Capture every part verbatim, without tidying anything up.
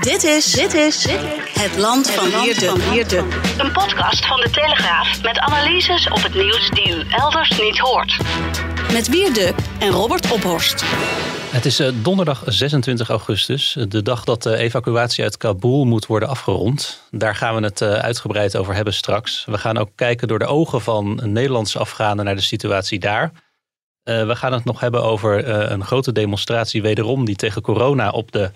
Dit is, dit is, dit is het land van Wierd. Een podcast van de Telegraaf met analyses op het nieuws die u elders niet hoort. Met Wierd en Robert Ophorst. Het is donderdag zesentwintig augustus, de dag dat de evacuatie uit Kabul moet worden afgerond. Daar gaan we het uitgebreid over hebben straks. We gaan ook kijken door de ogen van Nederlandse Afghanen naar de situatie daar. Uh, we gaan het nog hebben over uh, een grote demonstratie wederom die tegen corona op de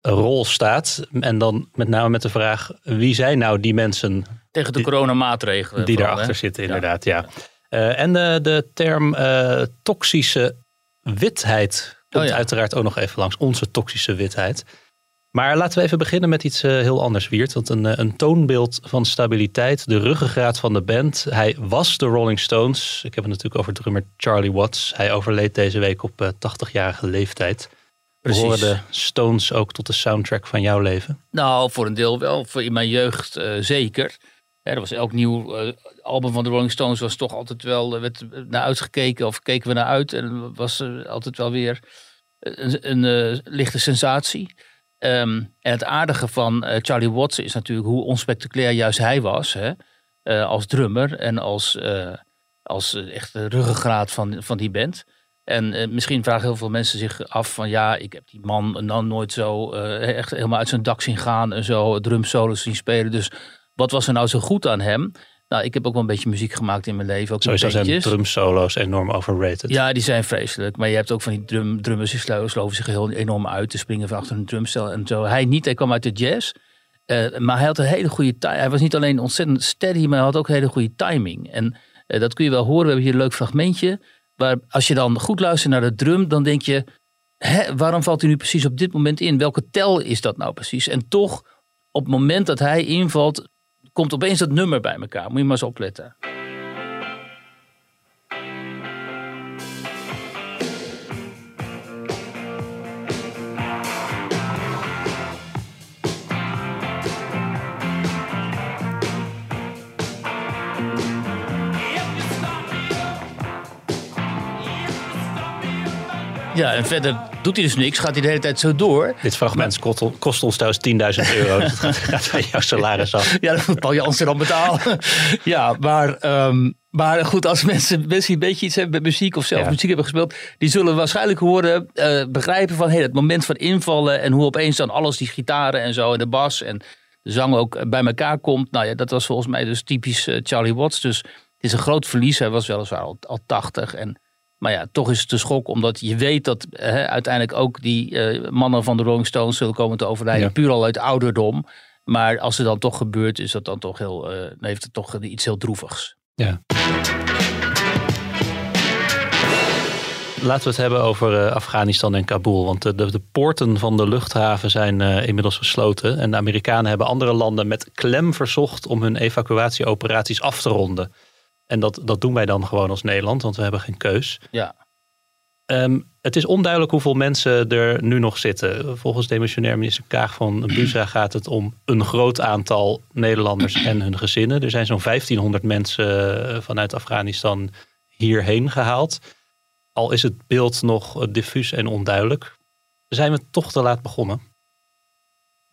rol staat. En dan met name met de vraag, wie zijn nou die mensen tegen de die, coronamaatregelen die daarachter hè? zitten inderdaad. Ja. ja. Uh, en de, de term uh, toxische witheid komt oh ja. uiteraard ook nog even langs. Onze toxische witheid. Maar laten we even beginnen met iets uh, heel anders, Wierd. Want een, uh, een toonbeeld van stabiliteit. De ruggengraat van de band. Hij was de Rolling Stones. Ik heb het natuurlijk over drummer Charlie Watts. Hij overleed deze week op uh, tachtigjarige leeftijd. Precies. Horen de Stones ook tot de soundtrack van jouw leven? Nou, voor een deel wel. Voor in mijn jeugd uh, zeker. Hè, er was elk nieuw uh, album van de Rolling Stones was toch altijd wel... Uh, werd naar uitgekeken of keken we naar uit. En was uh, altijd wel weer een, een uh, lichte sensatie. Um, en het aardige van uh, Charlie Watts is natuurlijk hoe onspectaculair juist hij was. Hè? Uh, als drummer en als, uh, als echt de ruggengraat van, van die band. En uh, misschien vragen heel veel mensen zich af van ja, ik heb die man dan nooit zo uh, echt helemaal uit zijn dak zien gaan en zo drumsolo's zien spelen. Dus wat was er nou zo goed aan hem? Nou, ik heb ook wel een beetje muziek gemaakt in mijn leven. Ook sowieso zijn drumsolo's enorm overrated. Ja, die zijn vreselijk. Maar je hebt ook van die drum, drummers die sloven zich heel enorm uit te springen van achter een drumstel en zo. Hij niet, hij kwam uit de jazz. Uh, maar hij had een hele goede timing. Hij was niet alleen ontzettend steady, maar hij had ook een hele goede timing. En uh, dat kun je wel horen. We hebben hier een leuk fragmentje. Waar als je dan goed luistert naar de drum, dan denk je... Hè, waarom valt hij nu precies op dit moment in? Welke tel is dat nou precies? En toch, op het moment dat hij invalt... komt opeens dat nummer bij elkaar. Moet je maar eens opletten. Ja, en verder doet hij dus niks. Gaat hij de hele tijd zo door. Dit fragment maar... kost, kost ons trouwens tienduizend euro. Dat gaat, gaat van jouw salaris af. Ja, dat moet je anders dan betalen. Ja, maar, um, maar goed, als mensen, mensen een beetje iets hebben met muziek of zelf ja. muziek hebben gespeeld. Die zullen waarschijnlijk horen, uh, begrijpen van hey, het moment van invallen. En hoe opeens dan alles, die gitaren en zo en de bas en de zang ook bij elkaar komt. Nou ja, dat was volgens mij dus typisch uh, Charlie Watts. Dus het is een groot verlies. Hij was weliswaar al, al tachtig en... Maar ja, toch is het een schok, omdat je weet dat hè, uiteindelijk ook die uh, mannen van de Rolling Stones zullen komen te overlijden. Ja. Puur al uit ouderdom. Maar als het dan toch gebeurt, is dat dan toch heel, uh, dan heeft het toch iets heel droevigs. Ja. Laten we het hebben over uh, Afghanistan en Kabul. Want de, de, de poorten van de luchthaven zijn uh, inmiddels gesloten. En de Amerikanen hebben andere landen met klem verzocht om hun evacuatieoperaties af te ronden. En dat, dat doen wij dan gewoon als Nederland, want we hebben geen keus. Ja. Um, het is onduidelijk hoeveel mensen er nu nog zitten. Volgens demissionair minister Kaag van BuZa gaat het om een groot aantal Nederlanders en hun gezinnen. Er zijn zo'n vijftienhonderd mensen vanuit Afghanistan hierheen gehaald. Al is het beeld nog diffuus en onduidelijk. Zijn we toch te laat begonnen?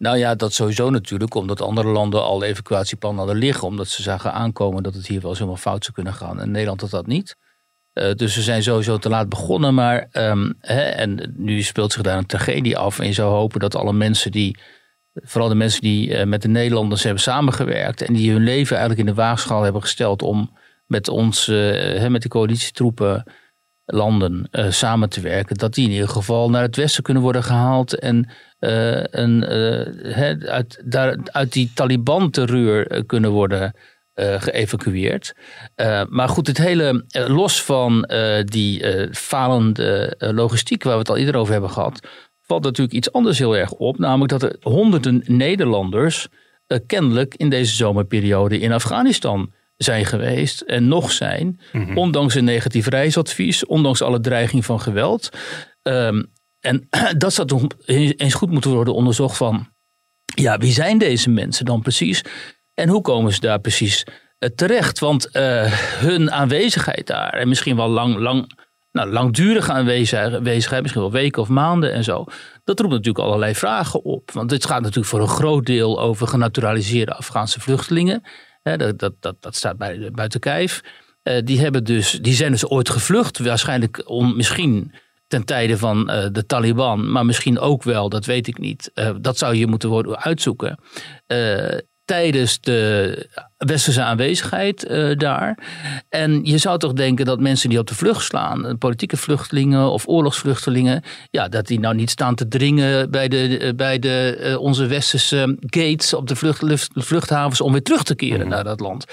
Nou ja, dat sowieso natuurlijk, omdat andere landen al evacuatieplannen hadden liggen. Omdat ze zagen aankomen dat het hier wel eens helemaal fout zou kunnen gaan. En Nederland had dat niet. Uh, dus ze zijn sowieso te laat begonnen. Maar um, hè, en nu speelt zich daar een tragedie af. En je zou hopen dat alle mensen die, vooral de mensen die uh, met de Nederlanders hebben samengewerkt. En die hun leven eigenlijk in de waagschaal hebben gesteld om met ons, uh, hè, met de coalitietroepen, landen uh, samen te werken, dat die in ieder geval naar het westen kunnen worden gehaald en, uh, en uh, he, uit, daar, uit die Taliban-terreur uh, kunnen worden uh, geëvacueerd. Uh, maar goed, het hele, uh, los van uh, die uh, falende uh, logistiek waar we het al eerder over hebben gehad, valt natuurlijk iets anders heel erg op, namelijk dat er honderden Nederlanders uh, kennelijk in deze zomerperiode in Afghanistan zijn geweest en nog zijn, mm-hmm. ondanks een negatief reisadvies, ondanks alle dreiging van geweld. Um, en dat zou toch eens goed moeten worden onderzocht van, ja, wie zijn deze mensen dan precies? En hoe komen ze daar precies terecht. Want uh, hun aanwezigheid daar, en misschien wel lang, lang, nou, langdurige aanwezigheid, misschien wel weken of maanden en zo, dat roept natuurlijk allerlei vragen op. Want dit gaat natuurlijk voor een groot deel over genaturaliseerde Afghaanse vluchtelingen. He, dat, dat, dat, dat staat bij, buiten kijf. Uh, die, hebben dus, die zijn dus ooit gevlucht, waarschijnlijk om, misschien ten tijde van uh, de Taliban, maar misschien ook wel, dat weet ik niet. Uh, dat zou je moeten worden uitzoeken. Uh, tijdens de westerse aanwezigheid uh, daar. En je zou toch denken dat mensen die op de vlucht slaan, politieke vluchtelingen of oorlogsvluchtelingen, ja, dat die nou niet staan te dringen bij, de, bij de, uh, onze westerse gates op de vlucht, vluchthavens om weer terug te keren naar dat land.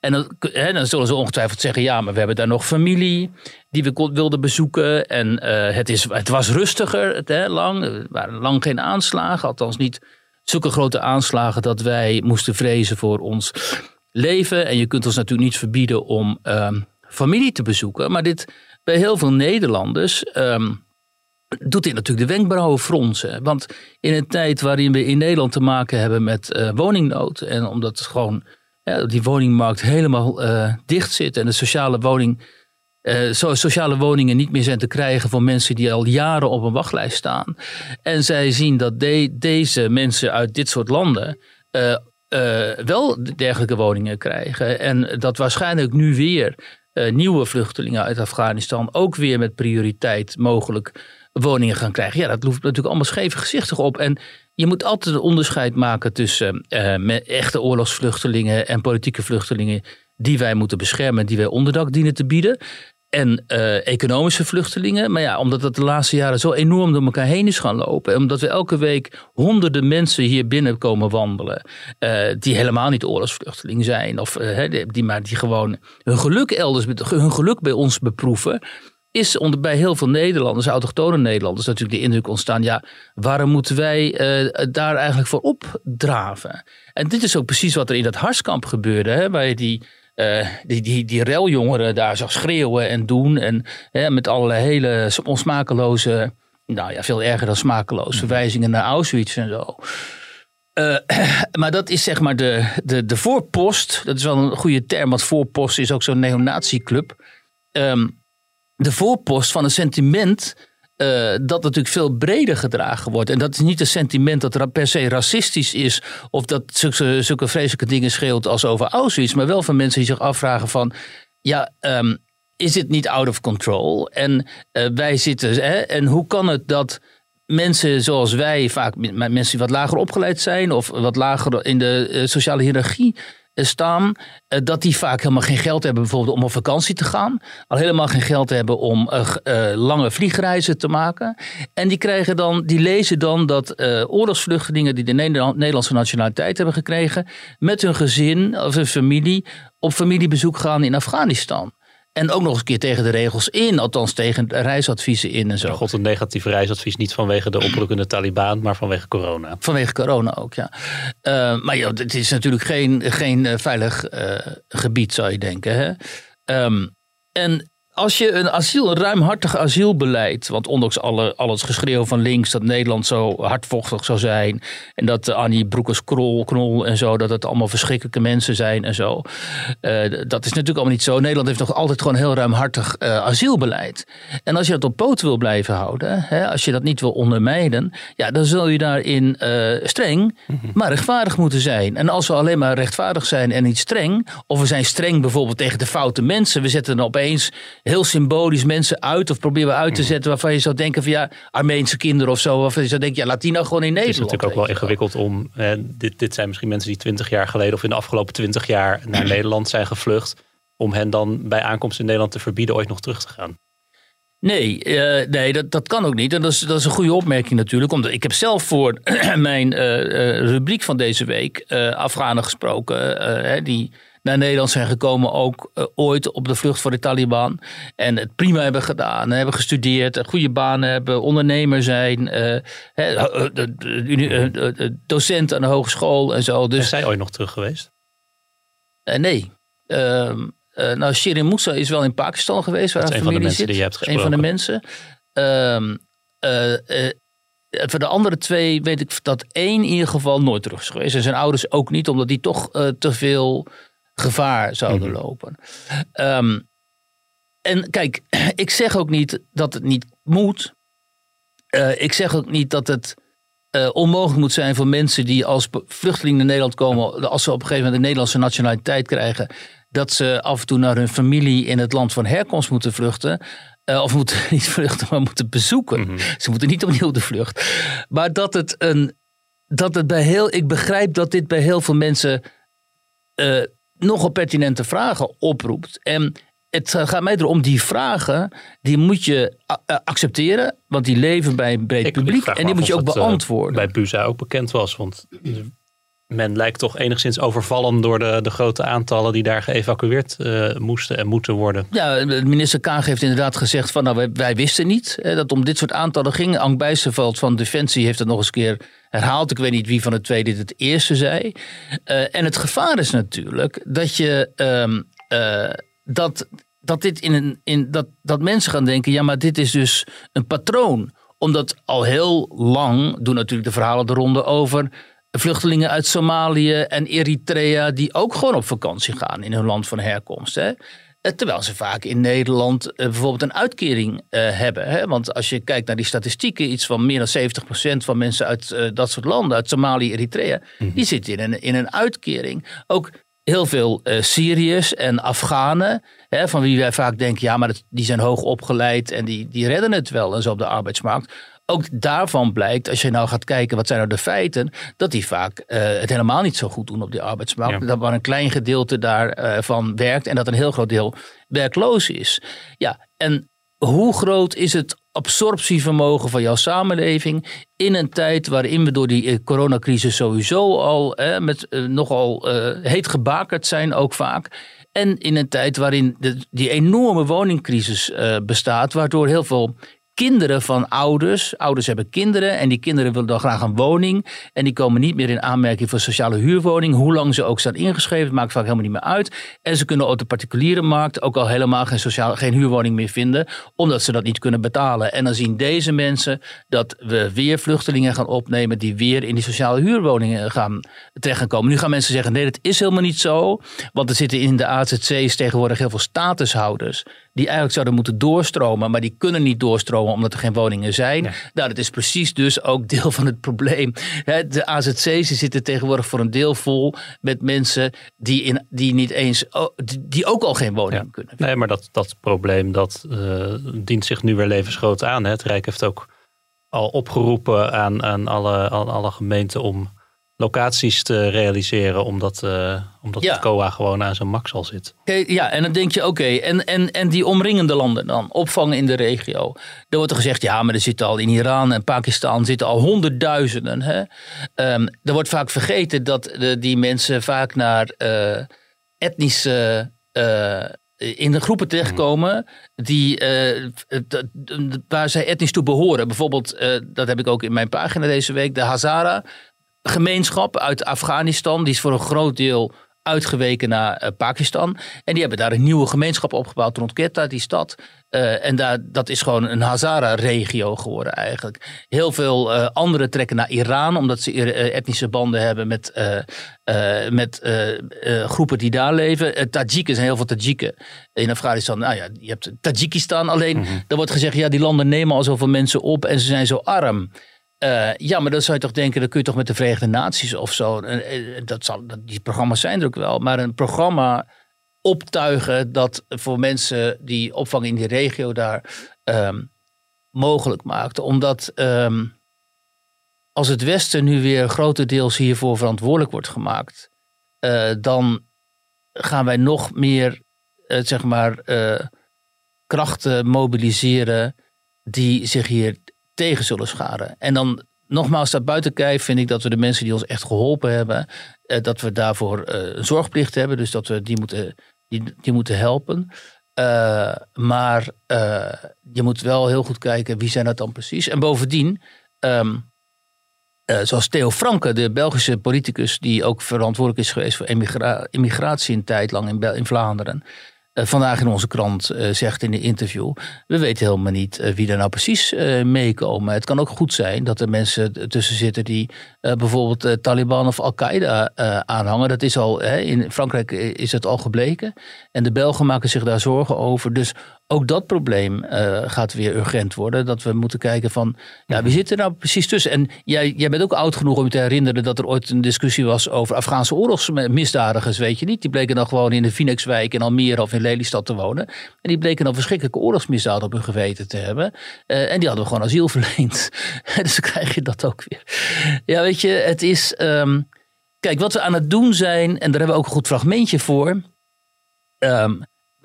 En dan, hè, dan zullen ze ongetwijfeld zeggen, ja, maar we hebben daar nog familie die we kon, wilden bezoeken. En uh, het, is, het was rustiger, het, hè, lang. Er waren lang geen aanslagen, althans niet zulke grote aanslagen dat wij moesten vrezen voor ons leven. En je kunt ons natuurlijk niet verbieden om um, familie te bezoeken. Maar dit, bij heel veel Nederlanders um, doet dit natuurlijk de wenkbrauwen fronsen. Want in een tijd waarin we in Nederland te maken hebben met uh, woningnood, en omdat het gewoon, ja, die woningmarkt helemaal uh, dicht zit en de sociale, woning, uh, so- sociale woningen niet meer zijn te krijgen voor mensen die al jaren op een wachtlijst staan. En zij zien dat de- deze mensen uit dit soort landen uh, uh, wel dergelijke woningen krijgen. En dat waarschijnlijk nu weer uh, nieuwe vluchtelingen uit Afghanistan ook weer met prioriteit mogelijk woningen gaan krijgen. Ja, dat loopt natuurlijk allemaal scheef gezichtig op. En je moet altijd een onderscheid maken tussen uh, echte oorlogsvluchtelingen en politieke vluchtelingen die wij moeten beschermen, die wij onderdak dienen te bieden, en uh, economische vluchtelingen. Maar ja, omdat dat de laatste jaren zo enorm door elkaar heen is gaan lopen, omdat we elke week honderden mensen hier binnen komen wandelen, uh, die helemaal niet oorlogsvluchteling zijn, of uh, die, maar die gewoon hun geluk elders, hun geluk bij ons beproeven, is onder, bij heel veel Nederlanders, autochtone Nederlanders, natuurlijk de indruk ontstaan, ja, waarom moeten wij uh, daar eigenlijk voor opdraven? En dit is ook precies wat er in dat Harskamp gebeurde, hè, waar je die, uh, die, die, die reljongeren daar zag schreeuwen en doen, en hè, met allerlei hele onsmakeloze, nou ja, veel erger dan smakeloos, verwijzingen naar Auschwitz en zo. Uh, maar dat is zeg maar de, de, de voorpost, dat is wel een goede term, want voorpost is ook zo'n neonazi-club. Um, De voorpost van een sentiment uh, dat natuurlijk veel breder gedragen wordt. En dat is niet een sentiment dat per se racistisch is, of dat zulke, zulke vreselijke dingen scheelt als over Auschwitz. Maar wel van mensen die zich afvragen van, ja, um, is dit niet out of control? En uh, wij zitten, hè, en hoe kan het dat mensen zoals wij, vaak mensen die wat lager opgeleid zijn of wat lager in de uh, sociale hiërarchie staan, dat die vaak helemaal geen geld hebben bijvoorbeeld om op vakantie te gaan, al helemaal geen geld hebben om uh, uh, lange vliegreizen te maken. En die krijgen dan, die lezen dan dat uh, oorlogsvluchtelingen die de Nederlandse nationaliteit hebben gekregen, met hun gezin of hun familie op familiebezoek gaan in Afghanistan. En ook nog eens een keer tegen de regels in, althans tegen reisadviezen in en zo. God, een negatief reisadvies, niet vanwege de oproerende Taliban, maar vanwege corona. Vanwege corona ook, ja. Uh, maar joh, het is natuurlijk geen, geen veilig uh, gebied, zou je denken. Hè? Um, en als je een asiel, een ruimhartig asielbeleid, want ondanks alle, al het geschreeuw van links dat Nederland zo hardvochtig zou zijn, en dat Annie Broekers Krol, Knol en zo, dat het allemaal verschrikkelijke mensen zijn en zo. Uh, dat is natuurlijk allemaal niet zo. Nederland heeft nog altijd gewoon heel ruimhartig uh, asielbeleid. En als je dat op poten wil blijven houden, hè, als je dat niet wil ondermijnen, ja, dan zul je daarin uh, streng, mm-hmm. maar rechtvaardig moeten zijn. En als we alleen maar rechtvaardig zijn en niet streng, of we zijn streng bijvoorbeeld tegen de foute mensen, we zetten dan opeens heel symbolisch mensen uit of proberen we uit te zetten waarvan je zou denken van ja, Armeense kinderen of zo. Waarvan je zou denken, ja, Latino gewoon in Nederland. Het is natuurlijk ook wel ingewikkeld om, hè, dit, dit zijn misschien mensen die twintig jaar geleden of in de afgelopen twintig jaar naar Nederland zijn gevlucht. Om hen dan bij aankomst in Nederland te verbieden ooit nog terug te gaan. Nee, uh, nee dat, dat kan ook niet. En dat is, dat is een goede opmerking natuurlijk. Omdat ik heb zelf voor mijn uh, rubriek van deze week uh, Afghanen gesproken. Uh, die... naar Nederland zijn gekomen, ook uh, ooit op de vlucht voor de Taliban. En het prima hebben gedaan, hebben gestudeerd, een goede banen hebben, ondernemer zijn, uh, he, uh, uh, uh, uh, docent aan de hogeschool en zo. Dus, is zij ooit nog terug geweest? Uh, nee. Uh, uh, nou, Shirin Musa is wel in Pakistan geweest, waar haar familie zit. Dat is een van de mensen die je hebt gesproken. Een van de mensen. Uh, uh, uh, Voor de andere twee weet ik dat één in ieder geval nooit terug is geweest. En zijn ouders ook niet, omdat die toch uh, te veel gevaar zouden mm-hmm. lopen. Um, en kijk, ik zeg ook niet dat het niet moet. Uh, ik zeg ook niet dat het uh, onmogelijk moet zijn voor mensen die als vluchtelingen naar Nederland komen, als ze op een gegeven moment de Nederlandse nationaliteit krijgen, dat ze af en toe naar hun familie in het land van herkomst moeten vluchten. Uh, of moeten niet vluchten, maar moeten bezoeken. Mm-hmm. Ze moeten niet opnieuw de vlucht. Maar dat het een... Dat het bij heel, ik begrijp dat dit bij heel veel mensen uh, nogal pertinente vragen oproept. En het gaat mij erom, die vragen, die moet je a- a- accepteren. Want die leven bij een breed ik, publiek. Ik en die moet je ook het, beantwoorden. Bij BuZa ook bekend was. Want men lijkt toch enigszins overvallen door de, de grote aantallen die daar geëvacueerd uh, moesten en moeten worden. Ja, minister Kaag heeft inderdaad gezegd van nou wij, wij wisten niet hè, dat om dit soort aantallen ging. Ank Bijsterveld van Defensie heeft dat nog eens een keer herhaald. Ik weet niet wie van de twee dit het eerste zei. Uh, en het gevaar is natuurlijk dat je um, uh, dat, dat dit in een in dat, dat mensen gaan denken ja maar dit is dus een patroon. Omdat al heel lang doen natuurlijk de verhalen de ronde over vluchtelingen uit Somalië en Eritrea die ook gewoon op vakantie gaan in hun land van herkomst. Hè? Terwijl ze vaak in Nederland bijvoorbeeld een uitkering uh, hebben. Hè? Want als je kijkt naar die statistieken, iets van meer dan zeventig procent van mensen uit uh, dat soort landen, uit Somalië, Eritrea, mm-hmm. die zitten in een, in een uitkering. Ook heel veel uh, Syriërs en Afghanen, hè, van wie wij vaak denken, ja, maar dat, die zijn hoog opgeleid en die, die redden het wel en zo op de arbeidsmarkt. Ook daarvan blijkt, als je nou gaat kijken wat zijn nou de feiten, dat die vaak uh, het helemaal niet zo goed doen op die arbeidsmarkt. Ja. Dat maar een klein gedeelte daarvan uh, werkt en dat een heel groot deel werkloos is. Ja, en hoe groot is het absorptievermogen van jouw samenleving in een tijd waarin we door die uh, coronacrisis sowieso al eh, met uh, nogal uh, heet gebakerd zijn ook vaak. En in een tijd waarin de, die enorme woningcrisis uh, bestaat, waardoor heel veel kinderen van ouders. Ouders hebben kinderen en die kinderen willen dan graag een woning. En die komen niet meer in aanmerking voor sociale huurwoning. Hoe lang ze ook staan ingeschreven, maakt vaak helemaal niet meer uit. En ze kunnen op de particuliere markt ook al helemaal geen, sociale, geen huurwoning meer vinden. Omdat ze dat niet kunnen betalen. En dan zien deze mensen dat we weer vluchtelingen gaan opnemen die weer in die sociale huurwoningen gaan terecht gaan komen. Nu gaan mensen zeggen, nee, dat is helemaal niet zo. Want er zitten in de A Z C's tegenwoordig heel veel statushouders die eigenlijk zouden moeten doorstromen, maar die kunnen niet doorstromen omdat er geen woningen zijn. Ja. Nou, dat is precies dus ook deel van het probleem. He, de A Z C's zitten tegenwoordig voor een deel vol met mensen die, in, die, niet eens, die ook al geen woning ja. kunnen. Nee, maar dat, dat probleem dat uh, dient zich nu weer levensgroot aan. Hè? Het Rijk heeft ook al opgeroepen aan, aan, alle, aan alle gemeenten om locaties te realiseren, omdat, uh, omdat ja. het C O A gewoon aan zijn max al zit. Ja, en dan denk je, oké, okay, en, en, en die omringende landen dan, opvangen in de regio. Dan wordt er gezegd, ja, maar er zitten al in Iran en Pakistan zitten al honderdduizenden. Hè? Um, er wordt vaak vergeten dat de, die mensen vaak naar uh, etnische Uh, in de groepen terechtkomen die, uh, d- d- waar zij etnisch toe behoren. Bijvoorbeeld, uh, dat heb ik ook in mijn pagina deze week, de Hazara gemeenschap uit Afghanistan, die is voor een groot deel uitgeweken naar uh, Pakistan. En die hebben daar een nieuwe gemeenschap opgebouwd rond Quetta, die stad. Uh, en daar, dat is gewoon een Hazara-regio geworden eigenlijk. Heel veel uh, anderen trekken naar Iran, omdat ze uh, etnische banden hebben met, uh, uh, met uh, uh, groepen die daar leven. Uh, Tajiken zijn heel veel Tajiken in Afghanistan. Nou ja, je hebt Tajikistan alleen. Mm-hmm. Daar wordt gezegd, ja, die landen nemen al zoveel mensen op en ze zijn zo arm. Uh, ja, maar dan zou je toch denken, dan kun je toch met de Verenigde Naties of zo. Dat zal, die programma's zijn er ook wel. Maar een programma optuigen dat voor mensen die opvang in die regio daar um, mogelijk maakt. Omdat um, als het Westen nu weer grotendeels hiervoor verantwoordelijk wordt gemaakt, Uh, dan gaan wij nog meer uh, zeg maar, uh, krachten mobiliseren die zich hier tegen zullen scharen. En dan nogmaals, daar buiten kijf vind ik dat we de mensen die ons echt geholpen hebben, Eh, dat we daarvoor eh, een zorgplicht hebben. Dus dat we die moeten, die, die moeten helpen. Uh, maar uh, je moet wel heel goed kijken, wie zijn dat dan precies? En bovendien, Um, Uh, zoals Theo Franke, de Belgische politicus die ook verantwoordelijk is geweest voor immigra- immigratie een tijd lang in, Bel- in Vlaanderen. Uh, vandaag in onze krant uh, zegt in een interview, we weten helemaal niet uh, wie er nou precies uh, meekomen. Het kan ook goed zijn dat er mensen tussen zitten die uh, bijvoorbeeld uh, Taliban of Al-Qaeda uh, aanhangen. Dat is al, hè, in Frankrijk is het al gebleken. En de Belgen maken zich daar zorgen over. Dus ook dat probleem uh, gaat weer urgent worden. Dat we moeten kijken van, ja, wie zit er nou precies tussen? En jij, jij bent ook oud genoeg om je te herinneren dat er ooit een discussie was over Afghaanse oorlogsmisdadigers, weet je niet. Die bleken dan gewoon in de Phoenixwijk in Almere of in Lelystad te wonen. En die bleken dan verschrikkelijke oorlogsmisdaad op hun geweten te hebben. Uh, en die hadden gewoon asiel verleend. Dus dan krijg je dat ook weer. Ja, weet je, het is... Um, kijk, wat we aan het doen zijn, en daar hebben we ook een goed fragmentje voor... Um,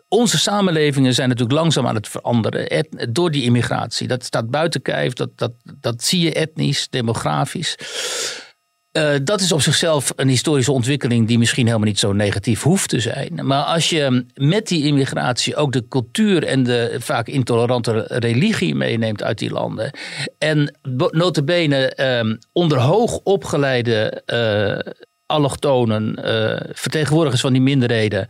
Onze samenlevingen zijn natuurlijk langzaam aan het veranderen et, door die immigratie. Dat staat buiten kijf, dat, dat, dat zie je etnisch, demografisch. Uh, dat is op zichzelf een historische ontwikkeling die misschien helemaal niet zo negatief hoeft te zijn. Maar als je met die immigratie ook de cultuur en de vaak intolerante religie meeneemt uit die landen. En nota bene um, onder hoog opgeleide uh, allochtonen, uh, vertegenwoordigers van die minderheden...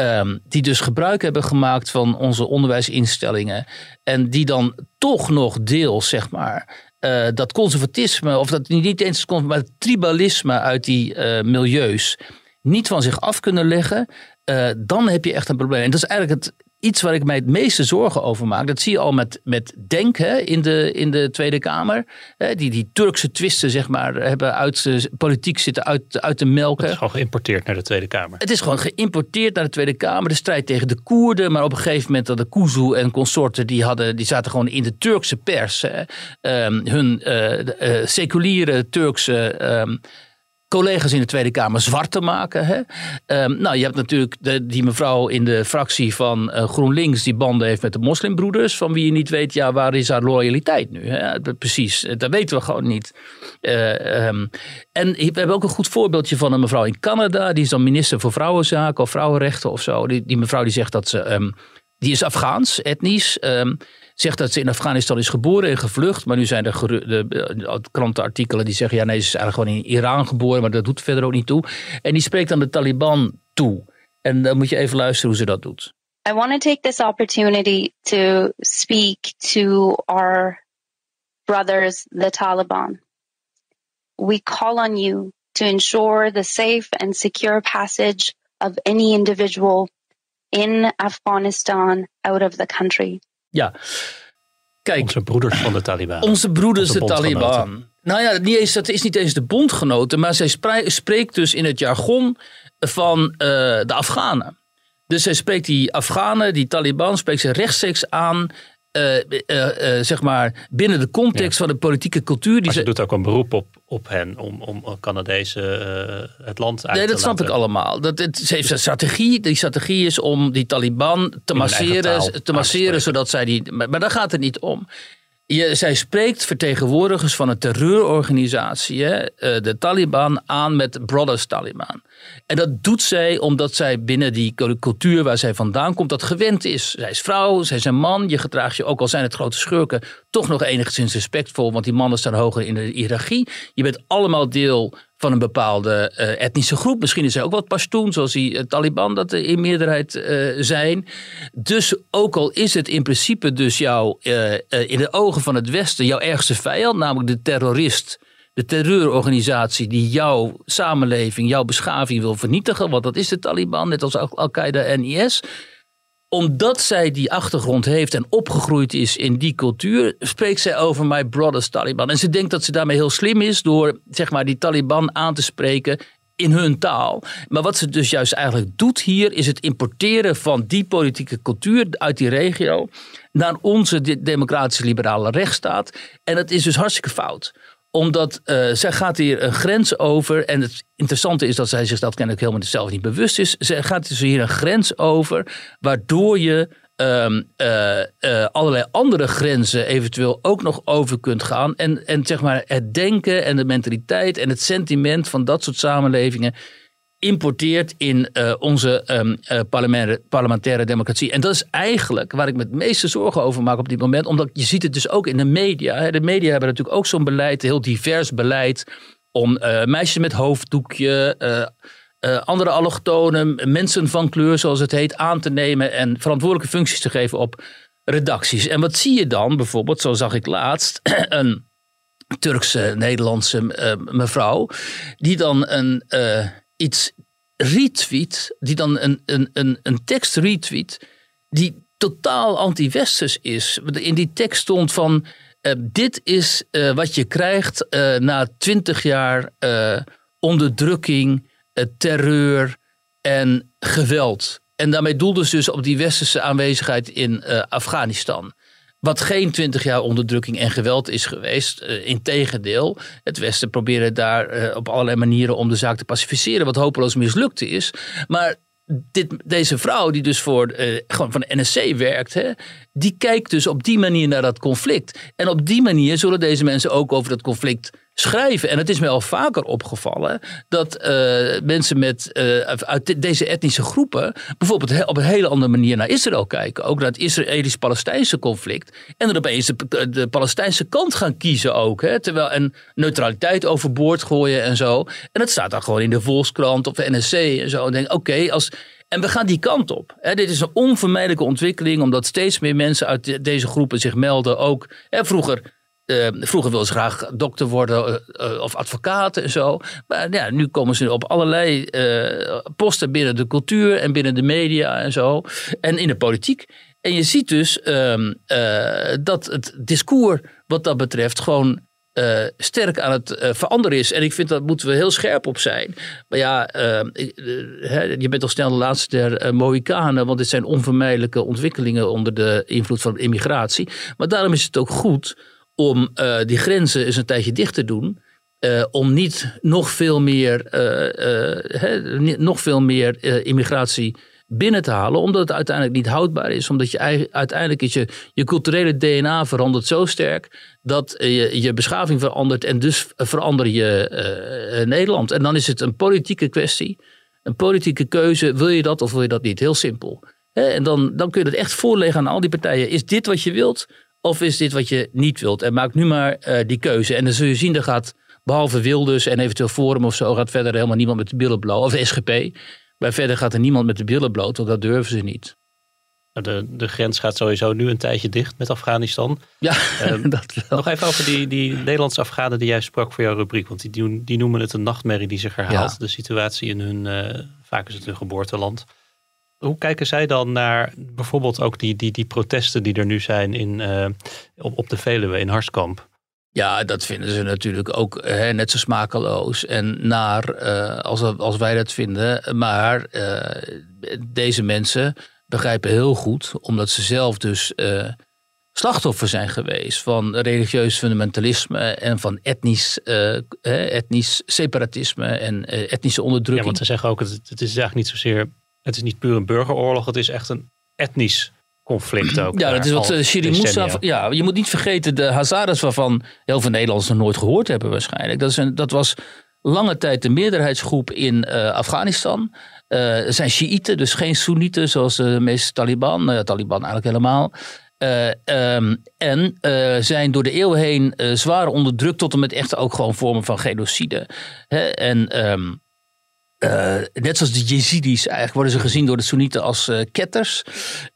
Um, die dus gebruik hebben gemaakt van onze onderwijsinstellingen. En die dan toch nog deels, zeg maar, uh, dat conservatisme... of dat niet eens komt, maar het tribalisme uit die uh, milieus... niet van zich af kunnen leggen, uh, dan heb je echt een probleem. En dat is eigenlijk het, iets waar ik mij het meeste zorgen over maak. Dat zie je al met, met Denk, hè, in, de, in de Tweede Kamer. Hè, die, die Turkse twisten, zeg maar, hebben uit politiek zitten uit, uit de melk. Het is gewoon geïmporteerd naar de Tweede Kamer. Het is gewoon geïmporteerd naar de Tweede Kamer. De strijd tegen de Koerden, maar op een gegeven moment dat de Kuzu en consorten, die, hadden, die zaten gewoon in de Turkse pers. Hè. Um, hun uh, uh, seculiere Turkse... Um, collega's in de Tweede Kamer zwart te maken. Hè? Um, nou, je hebt natuurlijk de, die mevrouw in de fractie van uh, GroenLinks... die banden heeft met de moslimbroeders... van wie je niet weet, ja, waar is haar loyaliteit nu? Hè? Precies, dat weten we gewoon niet. Uh, um, en we hebben ook een goed voorbeeldje van een mevrouw in Canada... die is dan minister voor vrouwenzaken of vrouwenrechten of zo. Die, die mevrouw die zegt dat ze... Um, die is Afghaans, etnisch... Um, Zegt dat ze in Afghanistan is geboren en gevlucht. Maar nu zijn er geru- de, de krantenartikelen die zeggen... ja, nee, ze is eigenlijk gewoon in Iran geboren. Maar dat doet verder ook niet toe. En die spreekt aan de Taliban toe. En dan moet je even luisteren hoe ze dat doet. I want to take this opportunity to speak to our brothers, the Taliban. We call on you to ensure the safe and secure passage of any individual in Afghanistan out of the country. Ja, kijk. Onze broeders van de Taliban. Onze broeders de, de Taliban. Nou ja, niet eens, dat is niet eens de bondgenoten. Maar zij spreekt dus in het jargon van uh, de Afghanen. Dus zij spreekt die Afghanen, die Taliban, spreekt ze rechtstreeks aan... Uh, uh, uh, zeg maar binnen de context, ja, van de politieke cultuur. Die ze doet ook een beroep op, op hen om, om Canadezen uh, het land uit, nee, te laten. Nee, dat snap ik allemaal. Dat, het, ze heeft een strategie. Die strategie is om die Taliban te in masseren, te masseren zodat zij die... Maar, maar daar gaat het niet om. Je, zij spreekt vertegenwoordigers van een terreurorganisatie, hè, uh, de Taliban, aan met Brothers Taliban. En dat doet zij omdat zij binnen die cultuur waar zij vandaan komt dat gewend is. Zij is vrouw, zij is een man. Je gedraagt je, ook al zijn het grote schurken, toch nog enigszins respectvol. Want die mannen staan hoger in de hiërarchie. Je bent allemaal deel van een bepaalde uh, etnische groep. Misschien is hij ook wat Pashtun, zoals die uh, Taliban dat er in meerderheid uh, zijn. Dus ook al is het in principe dus jouw, uh, uh, in de ogen van het Westen, jouw ergste vijand, namelijk de terrorist, de terreurorganisatie die jouw samenleving, jouw beschaving wil vernietigen, want dat is de Taliban, net als Al-Qaeda en I S. Omdat zij die achtergrond heeft en opgegroeid is in die cultuur, spreekt zij over My Brothers Taliban. En ze denkt dat ze daarmee heel slim is door, zeg maar, die Taliban aan te spreken in hun taal. Maar wat ze dus juist eigenlijk doet hier is het importeren van die politieke cultuur uit die regio naar onze democratische liberale rechtsstaat. En dat is dus hartstikke fout. Omdat uh, zij gaat hier een grens over. En het interessante is dat zij zich dat kennelijk helemaal zelf niet bewust is. Zij gaat dus hier een grens over. Waardoor je um, uh, uh, allerlei andere grenzen eventueel ook nog over kunt gaan. En, en zeg maar het denken en de mentaliteit en het sentiment van dat soort samenlevingen importeert in uh, onze um, uh, parlementaire, parlementaire democratie. En dat is eigenlijk waar ik me het meeste zorgen over maak op dit moment. Omdat je ziet het dus ook in de media. Hè. De media hebben natuurlijk ook zo'n beleid, heel divers beleid. Om uh, meisjes met hoofddoekje... Uh, Uh, andere allochtonen, mensen van kleur zoals het heet, aan te nemen en verantwoordelijke functies te geven op redacties. En wat zie je dan bijvoorbeeld, zo zag ik laatst, een Turkse, Nederlandse uh, mevrouw die dan een, uh, iets retweet, die dan een, een, een, een tekst retweet die totaal anti-westers is. In die tekst stond van uh, dit is uh, wat je krijgt uh, na twintig jaar uh, onderdrukking, uh, terreur en geweld. En daarmee doelde ze dus op die westerse aanwezigheid in uh, Afghanistan. Wat geen twintig jaar onderdrukking en geweld is geweest. Uh, integendeel, het Westen probeerde daar uh, op allerlei manieren om de zaak te pacificeren. Wat hopeloos mislukt is. Maar dit, deze vrouw die dus voor, uh, gewoon van de N S C werkt. Hè, die kijkt dus op die manier naar dat conflict. En op die manier zullen deze mensen ook over dat conflict schrijven. En het is mij al vaker opgevallen dat uh, mensen met, uh, uit de, deze etnische groepen bijvoorbeeld he, op een hele andere manier naar Israël kijken. Ook naar het Israëlisch-Palestijnse conflict. En er opeens de, de Palestijnse kant gaan kiezen ook. Hè, terwijl en neutraliteit overboord gooien en zo. En dat staat dan gewoon in de Volkskrant of de N S C en zo. En denk, oké, okay, als... En we gaan die kant op. He, dit is een onvermijdelijke ontwikkeling omdat steeds meer mensen uit de, deze groepen zich melden. Ook he, vroeger... Uh, vroeger wilden ze graag dokter worden uh, uh, of advocaten en zo. Maar ja, nu komen ze op allerlei uh, posten binnen de cultuur en binnen de media en zo. En in de politiek. En je ziet dus um, uh, dat het discours wat dat betreft gewoon uh, sterk aan het uh, veranderen is. En ik vind dat moeten we heel scherp op zijn. Maar ja, uh, uh, he, je bent al snel de laatste der uh, Mohikanen. Want dit zijn onvermijdelijke ontwikkelingen onder de invloed van immigratie. Maar daarom is het ook goed om uh, die grenzen eens een tijdje dicht te doen. Uh, om niet nog veel meer, uh, uh, he, nog veel meer uh, immigratie binnen te halen. Omdat het uiteindelijk niet houdbaar is. Omdat je uiteindelijk is je, je culturele D N A verandert zo sterk dat je, je beschaving verandert. En dus verander je uh, Nederland. En dan is het een politieke kwestie. Een politieke keuze. Wil je dat of wil je dat niet? Heel simpel. He, en dan, dan kun je dat echt voorleggen aan al die partijen. Is dit wat je wilt? Of is dit wat je niet wilt? En maak nu maar uh, die keuze. En dan zul je zien, daar gaat behalve Wilders en eventueel Forum of zo, gaat verder helemaal niemand met de billen bloot. Of de S G P. Maar verder gaat er niemand met de billen bloot, want dat durven ze niet. De, de grens gaat sowieso nu een tijdje dicht met Afghanistan. Ja, um, dat wel. Nog even over die, die Nederlandse Afghanen die jij sprak voor jouw rubriek. Want die, die noemen het een nachtmerrie die zich herhaalt. Ja. De situatie in hun, uh, vaak is het hun geboorteland. Hoe kijken zij dan naar bijvoorbeeld ook die, die, die protesten die er nu zijn in, uh, op, op de Veluwe in Harskamp? Ja, dat vinden ze natuurlijk ook hè, net zo smakeloos en naar uh, als, als wij dat vinden. Maar uh, deze mensen begrijpen heel goed, omdat ze zelf dus uh, slachtoffer zijn geweest van religieus fundamentalisme en van etnisch, uh, etnisch separatisme en uh, etnische onderdrukking. Ja, want ze zeggen ook, het, het is eigenlijk niet zozeer... Het is niet puur een burgeroorlog, het is echt een etnisch conflict ook. Ja, dat is wat Shirin Musa. Ja, je moet niet vergeten de Hazara's, waarvan heel veel Nederlanders nog nooit gehoord hebben waarschijnlijk. Dat, is een, dat was lange tijd de meerderheidsgroep in uh, Afghanistan. Uh, het zijn Shiiten, dus geen Soenieten zoals de meeste Taliban. Nou ja, Taliban eigenlijk helemaal. Uh, um, en uh, zijn door de eeuwen heen uh, zwaar onderdrukt tot en met echt ook gewoon vormen van genocide. Hè? En... Um, Uh, net zoals de Jezidi's eigenlijk worden ze gezien door de Soenieten als uh, ketters.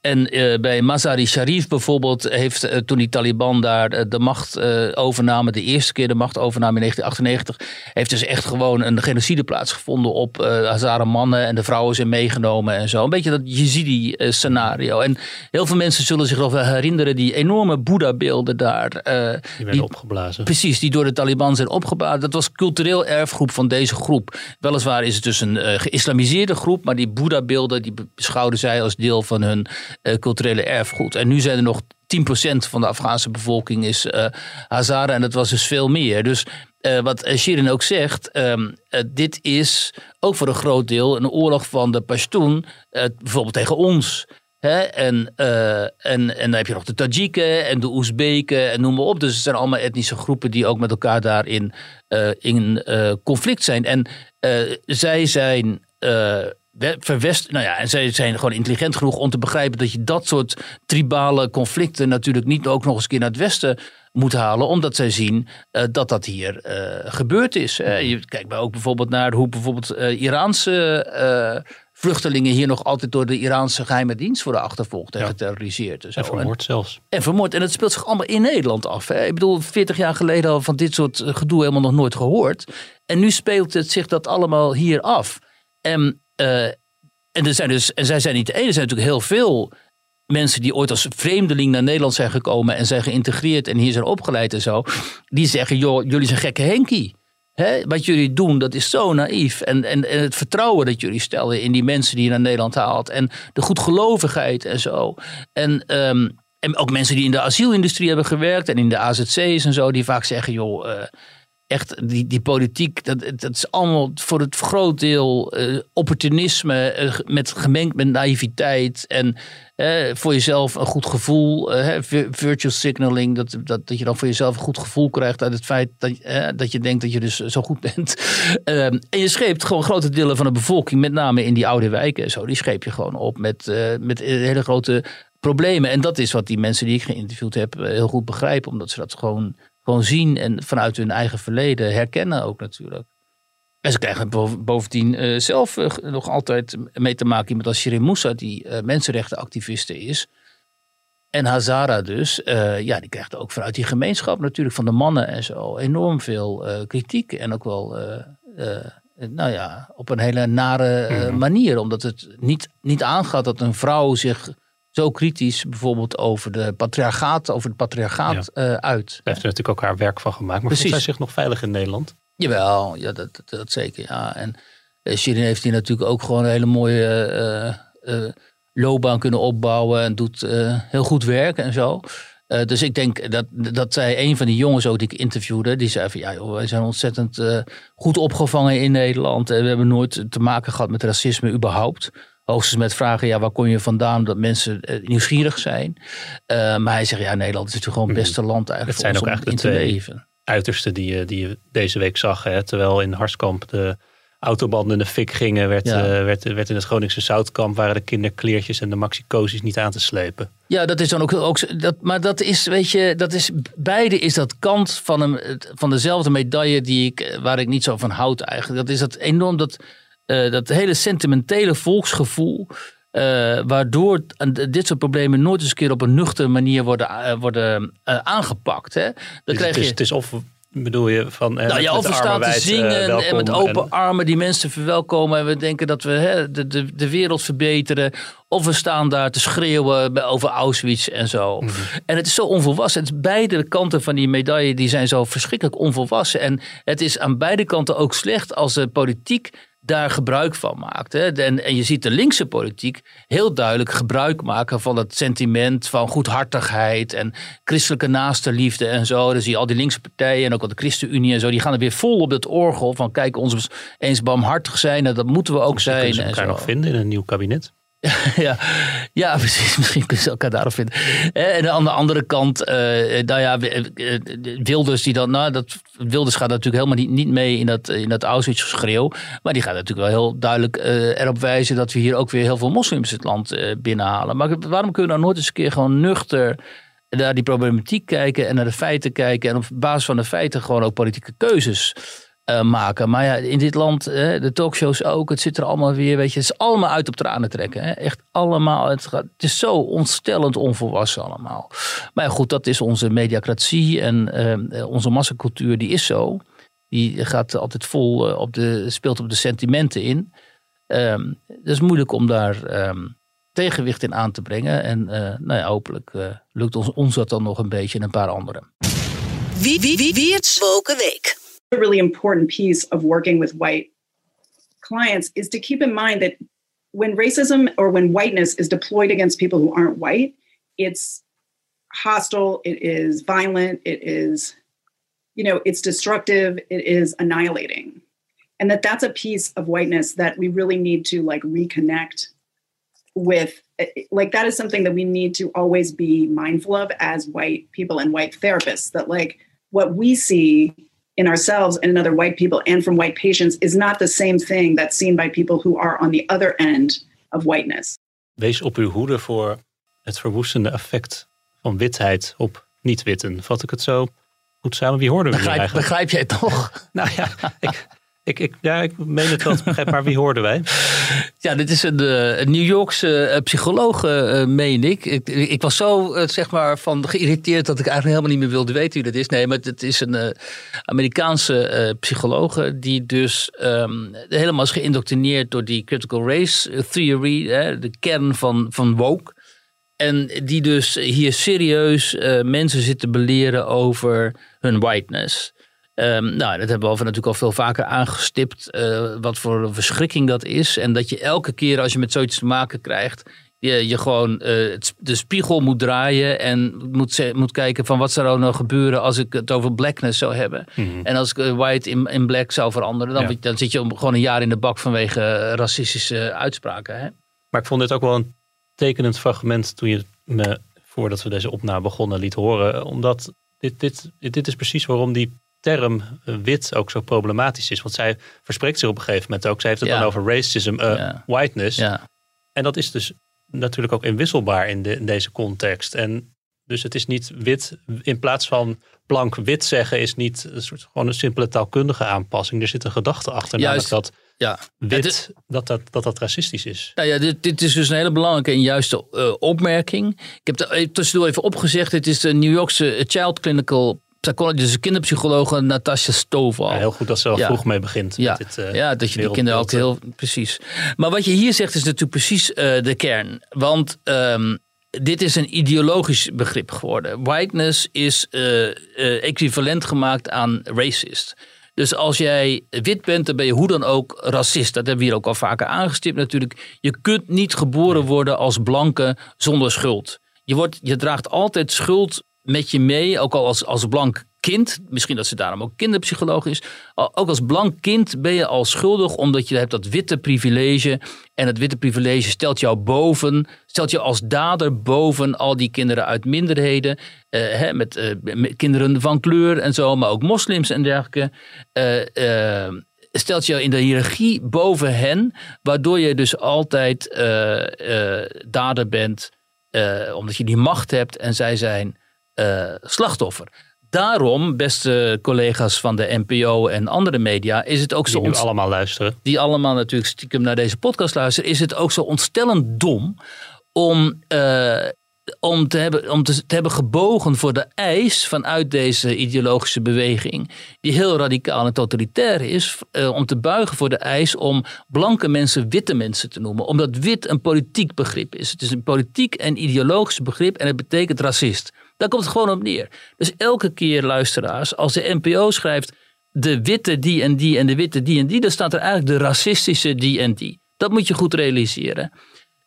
En uh, bij Mazari Sharif bijvoorbeeld heeft uh, toen die Taliban daar uh, de macht uh, overnamen, de eerste keer de macht overnamen in negentien achtennegentig, heeft dus echt gewoon een genocide plaatsgevonden op uh, Hazara mannen en de vrouwen zijn meegenomen en zo. Een beetje dat Jezidi uh, scenario. En heel veel mensen zullen zich nog wel herinneren die enorme Boeddha beelden daar. Uh, die werden die, opgeblazen. Precies, die door de Taliban zijn opgeblazen. Dat was cultureel erfgoed van deze groep. Weliswaar is het dus een uh, geïslamiseerde groep, maar die Boeddha-beelden die beschouwden zij als deel van hun uh, culturele erfgoed. En nu zijn er nog tien procent van de Afghaanse bevolking is uh, Hazara en dat was dus veel meer. Dus uh, wat Shirin ook zegt, um, uh, dit is ook voor een groot deel een oorlog van de Pashtun, uh, bijvoorbeeld tegen ons. Hè? En, uh, en, en dan heb je nog de Tajiken en de Oezbeken en noem maar op. Dus het zijn allemaal etnische groepen die ook met elkaar daarin uh, in uh, conflict zijn. En Uh, zij zijn uh, verwest, nou ja, en zij zijn gewoon intelligent genoeg om te begrijpen dat je dat soort tribale conflicten natuurlijk niet ook nog eens een keer naar het Westen moet halen, omdat zij zien uh, dat dat hier uh, gebeurd is. Uh, je kijkt maar ook bijvoorbeeld naar hoe bijvoorbeeld uh, Iraanse uh, vluchtelingen hier nog altijd door de Iraanse geheime dienst worden achtervolgd en ja. geterroriseerd. En, en vermoord zelfs. En vermoord. En dat speelt zich allemaal in Nederland af. Hè? Ik bedoel, veertig jaar geleden al van dit soort gedoe helemaal nog nooit gehoord. En nu speelt het zich dat allemaal hier af. En, uh, en, er zijn dus, en zij zijn niet de ene. Er zijn natuurlijk heel veel mensen die ooit als vreemdeling naar Nederland zijn gekomen en zijn geïntegreerd en hier zijn opgeleid en zo. Die zeggen, joh, jullie zijn gekke Henkie. Hè? Wat jullie doen, dat is zo naïef. En, en, en het vertrouwen dat jullie stellen in die mensen die je naar Nederland haalt. En de goedgelovigheid en zo. En, um, en ook mensen die in de asielindustrie hebben gewerkt en in de A Z C's en zo. Die vaak zeggen, joh, uh, echt die, die politiek, dat, dat is allemaal voor het groot deel uh, opportunisme uh, met, gemengd met naïviteit. En uh, voor jezelf een goed gevoel, uh, virtual signaling, dat, dat, dat je dan voor jezelf een goed gevoel krijgt uit het feit dat, uh, dat je denkt dat je dus zo goed bent. Uh, en je scheept gewoon grote delen van de bevolking, met name in die oude wijken en zo, die scheep je gewoon op met, uh, met hele grote problemen. En dat is wat die mensen die ik geïnterviewd heb uh, heel goed begrijpen, omdat ze dat gewoon... Gewoon zien en vanuit hun eigen verleden herkennen ook natuurlijk. En ze krijgen bovendien uh, zelf uh, nog altijd mee te maken. Iemand als Shirin Musa, die uh, mensenrechtenactiviste is. En Hazara dus. Uh, ja, die krijgt ook vanuit die gemeenschap natuurlijk van de mannen en zo. Enorm veel uh, kritiek. En ook wel, uh, uh, nou ja, op een hele nare uh, manier. Omdat het niet, niet aangaat dat een vrouw zich... Zo kritisch bijvoorbeeld over de patriarchaat, over het patriarchaat ja. uh, uit. Zij heeft er natuurlijk ook haar werk van gemaakt. Maar voelt zij zich nog veilig in Nederland? Jawel, ja, dat, dat, dat zeker. Ja. En uh, Shirin heeft hier natuurlijk ook gewoon een hele mooie uh, uh, loopbaan kunnen opbouwen. En doet uh, heel goed werk en zo. Uh, dus ik denk dat, dat zij, een van die jongens ook die ik interviewde, die zei van ja joh, wij zijn ontzettend uh, goed opgevangen in Nederland. En we hebben nooit te maken gehad met racisme überhaupt. Hoogstens met vragen, ja, waar kom je vandaan? Dat mensen nieuwsgierig zijn. Uh, maar hij zegt, ja, Nederland is natuurlijk gewoon het beste land eigenlijk. Het zijn ook eigenlijk de twee leven. uitersten die je, die je deze week zag. Hè? Terwijl in Harskamp de autobanden in de fik gingen... Werd, ja. uh, werd, werd in het Groningse Zoutkamp... waren de kinderkleertjes en de maxi-cozies niet aan te slepen. Ja, dat is dan ook... ook dat, maar dat is, weet je, dat is... Beide is dat kant van, een, van dezelfde medaille... Die ik, waar ik niet zo van houd eigenlijk. Dat is dat enorm... dat. Uh, dat hele sentimentele volksgevoel, uh, waardoor dit soort problemen nooit eens een keer op een nuchtere manier worden, uh, worden uh, aangepakt. Hè? Dan dus krijg het, is, je... het is of, bedoel je, van... Hè, nou, met, ja, of we staan te zingen uh, en met open en... armen die mensen verwelkomen en we denken dat we hè, de, de, de wereld verbeteren. Of we staan daar te schreeuwen over Auschwitz en zo. Mm-hmm. En het is zo onvolwassen. Het is beide kanten van die medaille die zijn zo verschrikkelijk onvolwassen. En het is aan beide kanten ook slecht als de politiek... daar gebruik van maakt. Hè? En, en je ziet de linkse politiek heel duidelijk gebruik maken van het sentiment van goedhartigheid en christelijke naastenliefde en zo. Dan zie je al die linkse partijen en ook al de ChristenUnie en zo, die gaan er weer vol op dat orgel van kijk, ons eens barmhartig zijn en dat moeten we ook misschien zijn. Kunnen ze elkaar en nog vinden in een nieuw kabinet? ja, ja, precies. Misschien kunnen ze elkaar daarop vinden. En aan de andere kant, uh, nou ja, Wilders die dan, nou, dat, Wilders gaat natuurlijk helemaal niet, niet mee in dat, in dat Auschwitz-geschreeuw. Maar die gaat natuurlijk wel heel duidelijk uh, erop wijzen dat we hier ook weer heel veel moslims het land uh, binnenhalen. Maar waarom kunnen we nou nooit eens een keer gewoon nuchter naar die problematiek kijken en naar de feiten kijken en op basis van de feiten gewoon ook politieke keuzes Uh, maken. Maar ja, in dit land, hè, de talkshows ook, het zit er allemaal weer, weet je, het is allemaal uit op tranen trekken. Hè? Echt allemaal, het, gaat, het is zo ontstellend onvolwassen allemaal. Maar ja, goed, dat is onze mediacratie en uh, onze massacultuur, die is zo. Die gaat altijd vol, uh, op de, speelt op de sentimenten in. Um, het is moeilijk om daar um, tegenwicht in aan te brengen. En uh, nou ja, hopelijk uh, lukt ons, ons dat dan nog een beetje en een paar anderen. Wie, wie, wie, wie het woke week. A really important piece of working with white clients is to keep in mind that when racism or when whiteness is deployed against people who aren't white, it's hostile, it is violent, it is, you know, it's destructive, it is annihilating. And that that's a piece of whiteness that we really need to like reconnect with. Like that is something that we need to always be mindful of as white people and white therapists, that like what we see in ourselves and in other white people and from white patients is not the same thing that's seen by people who are on the other end of whiteness. Wees op uw hoede voor het verwoestende effect van witheid op niet-witten. Vat ik het zo goed samen? Wie hoorden we begrijp, nu eigenlijk? Begrijp jij het toch? Nou ja, ik, ik, ik, ja, ik meen het wel te begrijpen, maar wie hoorden wij? Ja, dit is een, een New Yorkse uh, psycholoog, uh, meen ik. ik. Ik was zo uh, zeg maar van geïrriteerd dat ik eigenlijk helemaal niet meer wilde weten wie dat is. Nee, maar het is een uh, Amerikaanse uh, psycholoog die dus um, helemaal is geïndoctrineerd door die critical race theory, hè, de kern van, van woke. En die dus hier serieus uh, mensen zit te beleren over hun whiteness. Um, nou, dat hebben we natuurlijk al veel vaker aangestipt. Uh, wat voor een verschrikking dat is. En dat je elke keer als je met zoiets te maken krijgt. Je, je gewoon uh, de spiegel moet draaien. En moet, moet kijken van wat zou er nou gebeuren als ik het over blackness zou hebben. Mm-hmm. En als ik white in, in black zou veranderen. Dan, ja. dan zit je gewoon een jaar in de bak vanwege racistische uitspraken. Hè? Maar ik vond dit ook wel een tekenend fragment toen je me, voordat we deze opname begonnen, liet horen. Omdat dit, dit, dit is precies waarom die term wit ook zo problematisch is. Want zij verspreekt zich op een gegeven moment ook. Zij heeft het ja. dan over racism, uh, ja. whiteness. Ja. En dat is dus natuurlijk ook inwisselbaar in, de, in deze context. En dus het is niet wit, in plaats van blank wit zeggen, is niet een soort gewoon een simpele taalkundige aanpassing. Er zit een gedachte achter, juist, namelijk dat ja. wit, ja, dit, dat, dat, dat dat racistisch is. Nou ja, dit, dit is dus een hele belangrijke en juiste uh, opmerking. Ik heb het tussendoor even opgezegd, dit is de New Yorkse Child Clinical Dus de kinderpsycholoog Natasha Stovall. Ja, heel goed dat ze al ja. vroeg mee begint. Ja, met dit, uh, ja dat je die kinderen ook heel... Precies. Maar wat je hier zegt is natuurlijk precies uh, de kern. Want um, dit is een ideologisch begrip geworden. Whiteness is uh, uh, equivalent gemaakt aan racist. Dus als jij wit bent, dan ben je hoe dan ook racist. Dat hebben we hier ook al vaker aangestipt natuurlijk. Je kunt niet geboren worden als blanke zonder schuld. Je, wordt, je draagt altijd schuld met je mee, ook al als, als blank kind. Misschien dat ze daarom ook kinderpsycholoog is. Ook als blank kind ben je al schuldig, omdat je hebt dat witte privilege. En het witte privilege stelt jou boven, stelt je als dader boven al die kinderen uit minderheden. Uh, hè, met, uh, met kinderen van kleur en zo, maar ook moslims en dergelijke. Uh, uh, stelt jou in de hiërarchie boven hen, waardoor je dus altijd uh, uh, dader bent. Uh, omdat je die macht hebt en zij zijn Uh, slachtoffer. Daarom, beste collega's van de N P O en andere media, is het ook zo. Die nu allemaal luisteren. Die allemaal natuurlijk stiekem naar deze podcast luisteren. Is het ook zo ontstellend dom om, uh, om, te, hebben, om te, te hebben gebogen voor de eis vanuit deze ideologische beweging, die heel radicaal en totalitair is, uh, om te buigen voor de eis om blanke mensen witte mensen te noemen. Omdat wit een politiek begrip is. Het is een politiek en ideologisch begrip en het betekent racist. Daar komt het gewoon op neer. Dus elke keer, luisteraars, als de N P O schrijft de witte die en die en de witte die en die, dan staat er eigenlijk de racistische die en die. Dat moet je goed realiseren.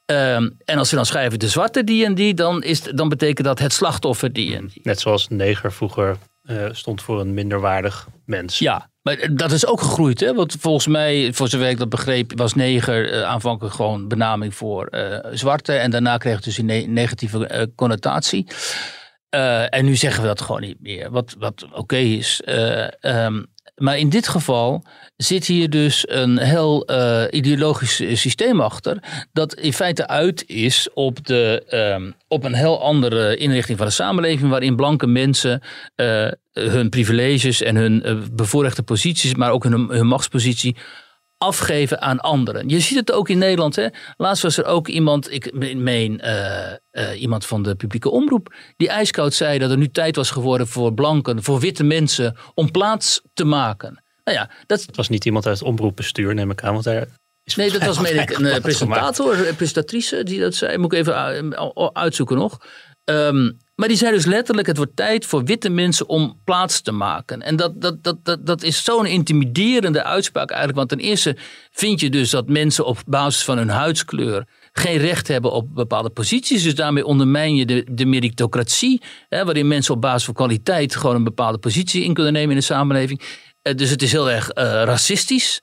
Um, en als ze dan schrijven de zwarte die en die, dan, is, dan betekent dat het slachtoffer die en die. Net zoals neger vroeger uh, stond voor een minderwaardig mens. Ja, maar dat is ook gegroeid, hè? Want volgens mij, voor zover ik dat begreep, was neger uh, aanvankelijk gewoon benaming voor uh, zwarte. En daarna kreeg het dus een ne- negatieve uh, connotatie. Uh, en nu zeggen we dat gewoon niet meer, wat, wat oké okay is. Uh, um, maar in dit geval zit hier dus een heel uh, ideologisch systeem achter, dat in feite uit is op, de, um, op een heel andere inrichting van de samenleving, waarin blanke mensen uh, hun privileges en hun uh, bevoorrechte posities, maar ook hun, hun machtspositie, afgeven aan anderen. Je ziet het ook in Nederland. Hè? Laatst was er ook iemand, ik meen uh, uh, iemand van de publieke omroep, die ijskoud zei dat er nu tijd was geworden voor blanken, voor witte mensen, om plaats te maken. Nou ja, dat... Het was niet iemand uit het omroepbestuur, neem ik aan, want daar is nee, dat was meen ik een presentator, een presentatrice die dat zei. Moet ik even uitzoeken nog. Um, maar die zei dus letterlijk, het wordt tijd voor witte mensen om plaats te maken. En dat, dat, dat, dat, dat is zo'n intimiderende uitspraak eigenlijk. Want ten eerste vind je dus dat mensen op basis van hun huidskleur geen recht hebben op bepaalde posities. Dus daarmee ondermijn je de, de meritocratie. Hè, waarin mensen op basis van kwaliteit gewoon een bepaalde positie in kunnen nemen in de samenleving. Uh, dus het is heel erg uh, racistisch.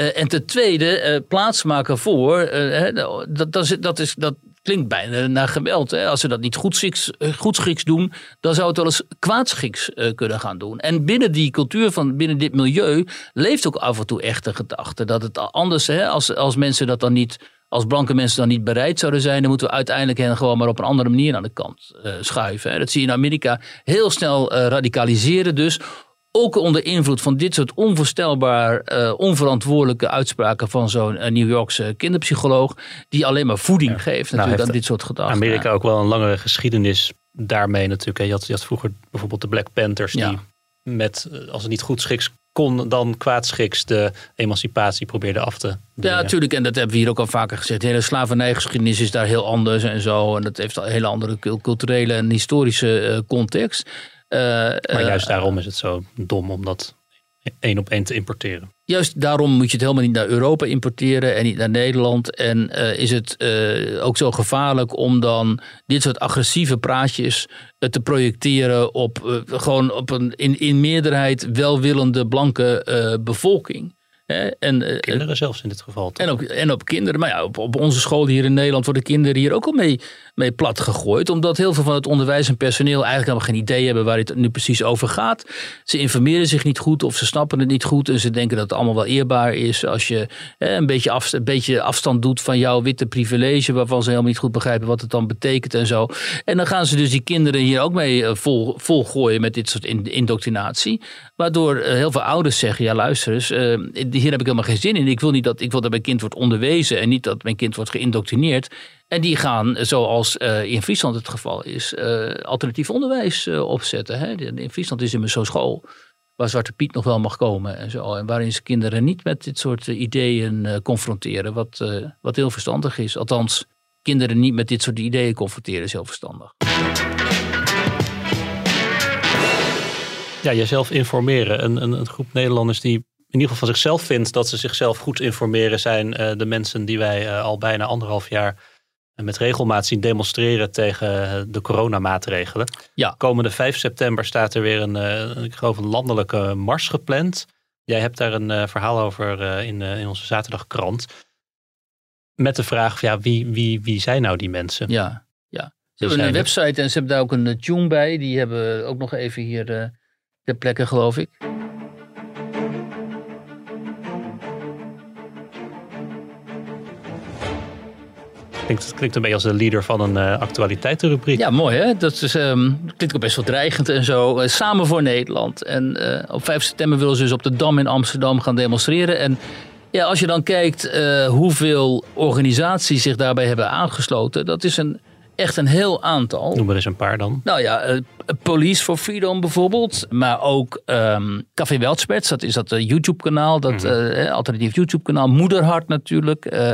Uh, en ten tweede, uh, plaatsmaken voor, uh, dat, dat, is, dat, is, dat klinkt bijna naar geweld. Hè? Als ze dat niet goedschiks, goedschiks doen, dan zou het wel eens kwaadschiks uh, kunnen gaan doen. En binnen die cultuur, van, binnen dit milieu, leeft ook af en toe echt de gedachte dat het anders is. Als, als mensen dat dan niet Als blanke mensen dan niet bereid zouden zijn, dan moeten we uiteindelijk hen gewoon maar op een andere manier aan de kant uh, schuiven. Hè. Dat zie je in Amerika heel snel uh, radicaliseren dus. Ook onder invloed van dit soort onvoorstelbaar uh, onverantwoordelijke uitspraken van zo'n uh, New Yorkse kinderpsycholoog. Die alleen maar voeding ja. geeft natuurlijk nou aan dit soort gedachten. Amerika ja. ook wel een langere geschiedenis daarmee natuurlijk. Hè. Je had, je had vroeger bijvoorbeeld de Black Panthers ja. die met, als het niet goed schiks kon, dan kwaadschiks de emancipatie probeerde af te dingen. Ja, natuurlijk. En dat hebben we hier ook al vaker gezegd. De hele slavernijgeschiedenis is daar heel anders en zo. En dat heeft een hele andere culturele en historische context. Uh, maar juist uh, daarom is het zo dom om dat één op één te importeren. Juist daarom moet je het helemaal niet naar Europa importeren en niet naar Nederland. En uh, is het uh, ook zo gevaarlijk om dan dit soort agressieve praatjes uh, te projecteren op uh, gewoon op een in, in meerderheid welwillende blanke uh, bevolking. Hè? En, uh, kinderen zelfs in dit geval. Toch? En, ook, en op kinderen. Maar ja, op, op onze scholen hier in Nederland worden kinderen hier ook al mee, mee plat gegooid. Omdat heel veel van het onderwijs en personeel eigenlijk helemaal geen idee hebben waar het nu precies over gaat. Ze informeren zich niet goed of ze snappen het niet goed. En ze denken dat het allemaal wel eerbaar is als je hè, een, beetje af, een beetje afstand doet van jouw witte privilege. Waarvan ze helemaal niet goed begrijpen wat het dan betekent en zo. En dan gaan ze dus die kinderen hier ook mee vol, volgooien met dit soort indoctrinatie. Waardoor heel veel ouders zeggen, ja luister eens, uh, hier heb ik helemaal geen zin in. Ik wil niet dat, ik wil dat mijn kind wordt onderwezen en niet dat mijn kind wordt geïndoctrineerd. En die gaan, zoals uh, in Friesland het geval is, uh, alternatief onderwijs uh, opzetten. Hè? In Friesland is immers zo'n school waar Zwarte Piet nog wel mag komen en zo. En waarin ze kinderen niet met dit soort uh, ideeën uh, confronteren, wat, uh, wat heel verstandig is. Althans, kinderen niet met dit soort ideeën confronteren is heel verstandig. Ja, jezelf informeren. Een, een, een groep Nederlanders die in ieder geval van zichzelf vindt dat ze zichzelf goed informeren zijn. Uh, de mensen die wij uh, al bijna anderhalf jaar met regelmaat zien demonstreren tegen de coronamaatregelen. Ja. Komende vijf september staat er weer een, uh, ik geloof een landelijke mars gepland. Jij hebt daar een uh, verhaal over uh, in, uh, in onze zaterdagkrant. Met de vraag, ja, wie, wie, wie zijn nou die mensen? Ja, ja. Ze hebben een website en ze hebben daar ook een tune bij. Die hebben we ook nog even hier uh, ter plekke, geloof ik. Het klinkt een beetje als de leader van een uh, actualiteitenrubriek. Ja, mooi hè. Dat is, um, klinkt ook best wel dreigend en zo. Uh, samen voor Nederland. En uh, op vijf september willen ze dus op de Dam in Amsterdam gaan demonstreren. En ja, als je dan kijkt uh, hoeveel organisaties zich daarbij hebben aangesloten. Dat is een, echt een heel aantal. Noem maar eens een paar dan. Nou ja, uh, Police for Freedom bijvoorbeeld. Maar ook um, Café Weltschmerz. Dat is dat uh, YouTube kanaal. Dat mm. uh, alternatief YouTube kanaal. Moederhart natuurlijk. Uh,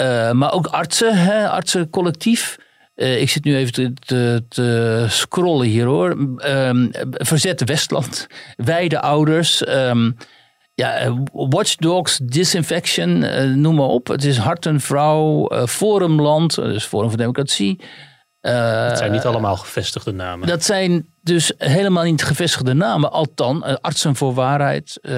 Uh, maar ook artsen, hè? Artsencollectief. Uh, ik zit nu even te, te, te scrollen hier hoor. Um, Verzet Westland, Wij de Ouders, um, ja, Watchdogs, Disinfection, uh, noem maar op. Het is Hart en Vrouw, uh, Forumland, dus Forum voor Democratie. Uh, dat zijn niet allemaal gevestigde namen. Dat zijn dus helemaal niet gevestigde namen. Althans, uh, Artsen voor Waarheid. Uh,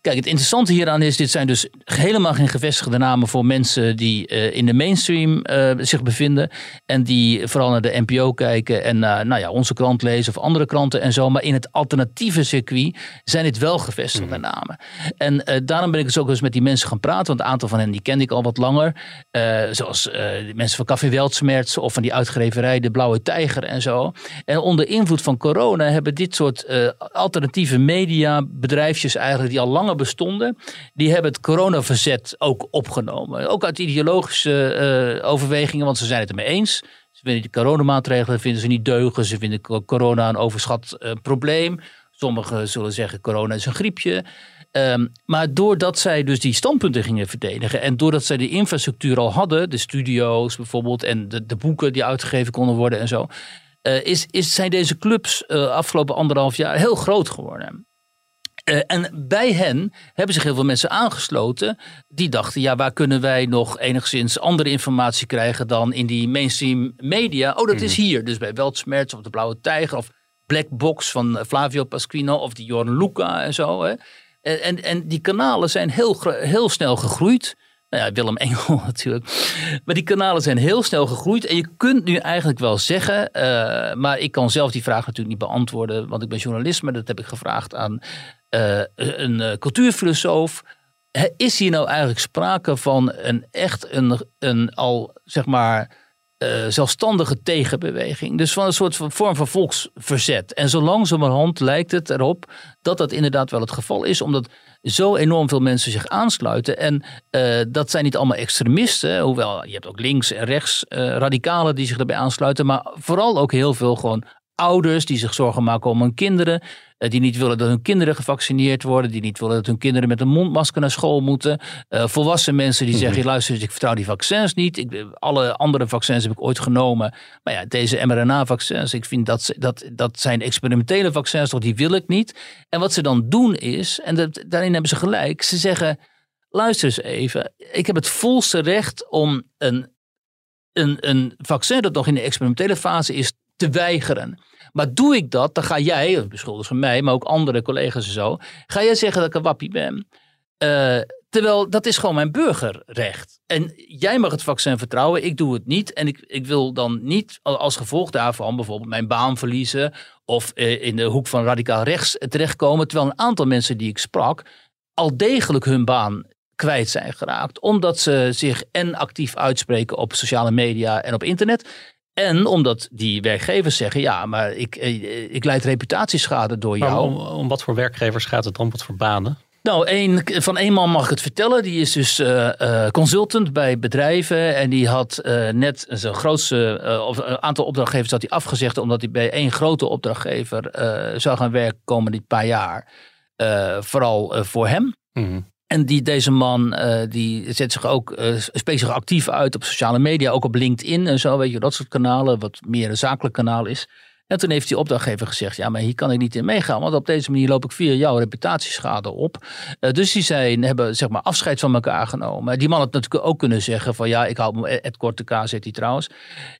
kijk, het interessante hieraan is, dit zijn dus helemaal geen gevestigde namen voor mensen die uh, in de mainstream uh, zich bevinden. En die vooral naar de N P O kijken en uh, nou ja, onze krant lezen of andere kranten en zo. Maar in het alternatieve circuit zijn dit wel gevestigde mm. namen. En uh, daarom ben ik dus ook eens met die mensen gaan praten. Want een aantal van hen die kende ik al wat langer. Uh, zoals uh, de mensen van Café Weltschmerz of van die uitgeverij De Blauwe Tijger en zo. En onder invloed van corona hebben dit soort uh, alternatieve media, bedrijfjes eigenlijk die al langer bestonden, die hebben het coronaverzet ook opgenomen. Ook uit ideologische uh, overwegingen, want ze zijn het ermee eens. Ze vinden de coronamaatregelen vinden ze niet deugen. Ze vinden corona een overschat uh, probleem. Sommigen zullen zeggen corona is een griepje. Um, maar doordat zij dus die standpunten gingen verdedigen en doordat zij de infrastructuur al hadden, de studio's bijvoorbeeld en de, de boeken die uitgegeven konden worden en zo, Uh, is, is, zijn deze clubs uh, afgelopen anderhalf jaar heel groot geworden. Uh, en bij hen hebben zich heel veel mensen aangesloten die dachten, ja, waar kunnen wij nog enigszins andere informatie krijgen dan in die mainstream media? Oh, dat mm. is hier. Dus bij Weltschmerz of de Blauwe Tijger of Black Box van Flavio Pasquino of die Jorn Luca en zo. Hè. En, en, en die kanalen zijn heel, heel snel gegroeid. Nou ja, Willem Engel natuurlijk. Maar die kanalen zijn heel snel gegroeid. En je kunt nu eigenlijk wel zeggen, Uh, maar ik kan zelf die vraag natuurlijk niet beantwoorden, want ik ben journalist. Maar dat heb ik gevraagd aan uh, een cultuurfilosoof, Is hier nou eigenlijk sprake van een echt een, een al zeg maar uh, zelfstandige tegenbeweging? Dus van een soort van vorm van volksverzet. En zo langzamerhand lijkt het erop dat dat inderdaad wel het geval is. Omdat zo enorm veel mensen zich aansluiten. En uh, dat zijn niet allemaal extremisten. Hoewel je hebt ook links en rechts uh, radicalen die zich daarbij aansluiten. Maar vooral ook heel veel gewoon ouders die zich zorgen maken om hun kinderen. Die niet willen dat hun kinderen gevaccineerd worden. Die niet willen dat hun kinderen met een mondmasker naar school moeten. Uh, volwassen mensen die zeggen, luister, ik vertrouw die vaccins niet. Ik, alle andere vaccins heb ik ooit genomen. Maar ja, deze mRNA-vaccins, ik vind dat, dat, dat zijn experimentele vaccins, toch die wil ik niet. En wat ze dan doen is, en dat, daarin hebben ze gelijk, ze zeggen, luister eens even, ik heb het volste recht om een, een, een vaccin dat nog in de experimentele fase is te weigeren. Maar doe ik dat, dan ga jij, beschuldigd van mij, maar ook andere collega's en zo, ga jij zeggen dat ik een wappie ben. Uh, terwijl dat is gewoon mijn burgerrecht. En jij mag het vaccin vertrouwen, ik doe het niet. En ik, ik wil dan niet als gevolg daarvan bijvoorbeeld mijn baan verliezen of uh, in de hoek van radicaal rechts terechtkomen. Terwijl een aantal mensen die ik sprak al degelijk hun baan kwijt zijn geraakt. Omdat ze zich en actief uitspreken op sociale media en op internet. En omdat die werkgevers zeggen, ja, maar ik, ik leid reputatieschade door jou. Maar om, om wat voor werkgevers gaat het dan? Wat voor banen? Nou, een, van één man mag ik het vertellen. Die is dus uh, uh, consultant bij bedrijven. En die had uh, net zijn grootste uh, of, een aantal opdrachtgevers had hij afgezegd. Omdat hij bij één grote opdrachtgever uh, zou gaan werken komen dit paar jaar. Uh, vooral uh, voor hem. Mm. En die, deze man uh, die zet zich ook uh, spreekt zich actief uit op sociale media. Ook op LinkedIn en zo, weet je, dat soort kanalen. Wat meer een zakelijk kanaal is. En toen heeft die opdrachtgever gezegd, ja, maar hier kan ik niet in meegaan. Want op deze manier loop ik via jouw reputatieschade op. Uh, dus die zijn, hebben zeg maar afscheid van elkaar genomen. Die man had natuurlijk ook kunnen zeggen van, ja, ik hou me, Ed Korte K zit die trouwens.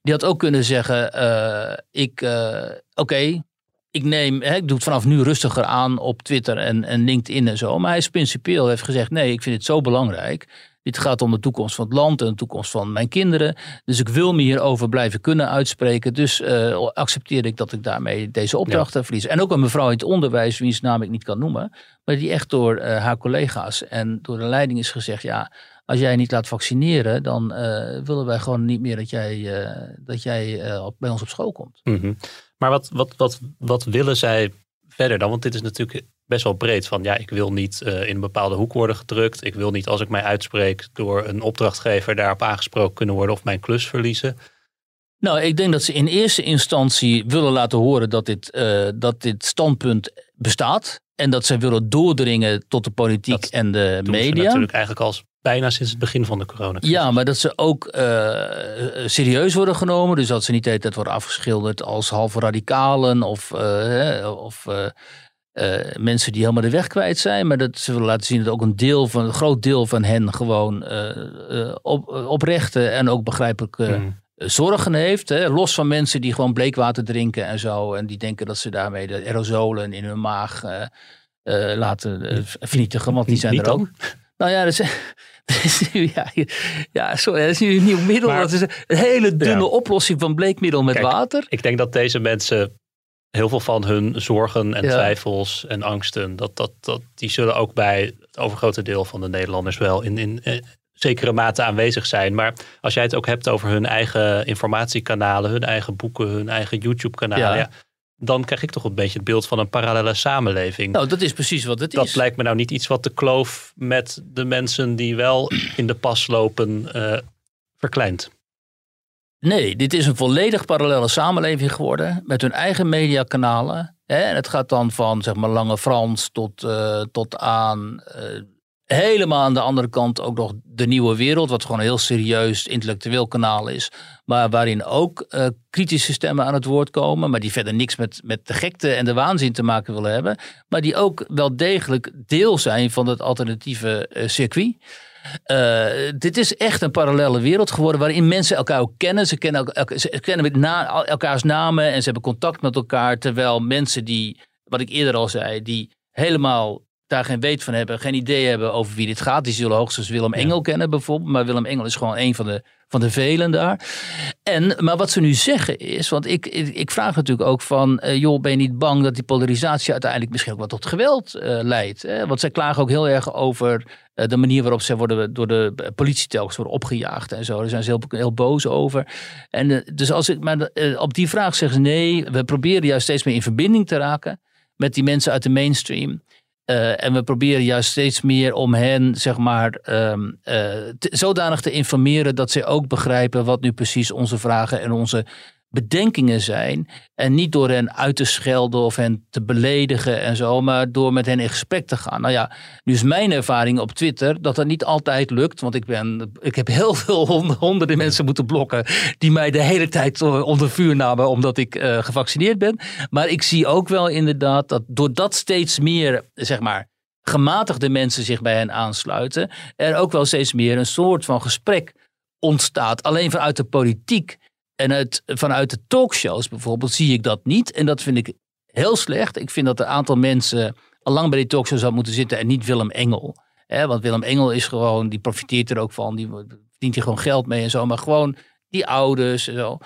Die had ook kunnen zeggen, uh, ik, uh, oké. Okay, Ik neem, hè, ik doe het vanaf nu rustiger aan op Twitter en, en LinkedIn en zo. Maar hij is principieel, heeft gezegd, nee, ik vind het zo belangrijk. Dit gaat om de toekomst van het land en de toekomst van mijn kinderen. Dus ik wil me hierover blijven kunnen uitspreken. Dus uh, accepteer ik dat ik daarmee deze opdrachten ja. verlies. En ook een mevrouw in het onderwijs, wiens naam ik niet kan noemen. Maar die echt door uh, haar collega's en door de leiding is gezegd, ja, als jij niet laat vaccineren, dan uh, willen wij gewoon niet meer dat jij, uh, dat jij uh, bij ons op school komt. Mm-hmm. Maar wat, wat, wat, wat willen zij verder dan? Want dit is natuurlijk best wel breed. Van ja, ik wil niet uh, in een bepaalde hoek worden gedrukt. Ik wil niet als ik mij uitspreek door een opdrachtgever daarop aangesproken kunnen worden of mijn klus verliezen. Nou, ik denk dat ze in eerste instantie willen laten horen dat dit, uh, dat dit standpunt bestaat. En dat zij willen doordringen tot de politiek dat en de doen media. Dat natuurlijk eigenlijk als bijna sinds het begin van de coronacrisis. Ja, maar dat ze ook uh, serieus worden genomen. Dus dat ze niet de hele tijd worden afgeschilderd als halve radicalen of, uh, of uh, uh, mensen die helemaal de weg kwijt zijn. Maar dat ze willen laten zien dat ook een deel van, een groot deel van hen gewoon uh, uh, op, oprechte en ook begrijpelijke mm. zorgen heeft. Hè? Los van mensen die gewoon bleekwater drinken en zo. En die denken dat ze daarmee de aerosolen in hun maag uh, uh, laten uh, vernietigen. Want die zijn niet er ook. Dan? Nou ja, dat is, dat is nu, ja, ja, sorry, dat is nu een nieuw middel. Maar, dat is een hele dunne ja. oplossing van bleekmiddel met Kijk, water. Ik denk dat deze mensen heel veel van hun zorgen en ja. twijfels en angsten, dat, dat, dat, die zullen ook bij het overgrote deel van de Nederlanders wel in, in, in zekere mate aanwezig zijn. Maar als jij het ook hebt over hun eigen informatiekanalen, hun eigen boeken, hun eigen YouTube-kanalen. Ja. Ja, dan krijg ik toch een beetje het beeld van een parallele samenleving. Nou, dat is precies wat het dat is. Dat lijkt me nou niet iets wat de kloof met de mensen die wel in de pas lopen uh, verkleint. Nee, dit is een volledig parallele samenleving geworden met hun eigen mediakanalen. Hè? En het gaat dan van zeg maar Lange Frans tot, uh, tot aan uh, helemaal aan de andere kant ook nog De Nieuwe Wereld, wat gewoon een heel serieus intellectueel kanaal is. Maar waarin ook uh, kritische stemmen aan het woord komen. Maar die verder niks met, met de gekte en de waanzin te maken willen hebben. Maar die ook wel degelijk deel zijn van het alternatieve uh, circuit. Uh, dit is echt een parallele wereld geworden waarin mensen elkaar ook kennen. Ze kennen, elkaar, ze kennen met na, elkaars namen en ze hebben contact met elkaar. Terwijl mensen die, wat ik eerder al zei, die helemaal daar geen weet van hebben, geen idee hebben over wie dit gaat. Die zullen hoogstens Willem Engel ja. kennen bijvoorbeeld. Maar Willem Engel is gewoon een van de, van de velen daar. En, maar wat ze nu zeggen is, want ik, ik, ik vraag natuurlijk ook van... Uh, joh, ben je niet bang dat die polarisatie uiteindelijk misschien ook wel tot geweld uh, leidt? Hè? Want zij klagen ook heel erg over uh, de manier waarop zij worden door de politie telkens worden opgejaagd en zo. Daar zijn ze heel, heel boos over. En, uh, dus als ik, maar uh, op die vraag zeggen ze nee, we proberen juist steeds meer in verbinding te raken met die mensen uit de mainstream... Uh, en we proberen juist steeds meer om hen, zeg maar, um, uh, te, zodanig te informeren dat zij ook begrijpen wat nu precies onze vragen en onze bedenkingen zijn. En niet door hen uit te schelden of hen te beledigen en zo, maar door met hen in gesprek te gaan. Nou ja, nu is mijn ervaring op Twitter dat dat niet altijd lukt, want ik, ben, ik heb heel veel hond, honderden mensen moeten blokken die mij de hele tijd onder vuur namen omdat ik uh, gevaccineerd ben. Maar ik zie ook wel inderdaad dat doordat steeds meer, zeg maar, gematigde mensen zich bij hen aansluiten, er ook wel steeds meer een soort van gesprek ontstaat. Alleen vanuit de politiek. En uit, vanuit de talkshows bijvoorbeeld zie ik dat niet. En dat vind ik heel slecht. Ik vind dat een aantal mensen al lang bij die talkshows had moeten zitten en niet Willem Engel. Hè, want Willem Engel is gewoon, die profiteert er ook van. Die verdient hier gewoon geld mee en zo. Maar gewoon die ouders en zo.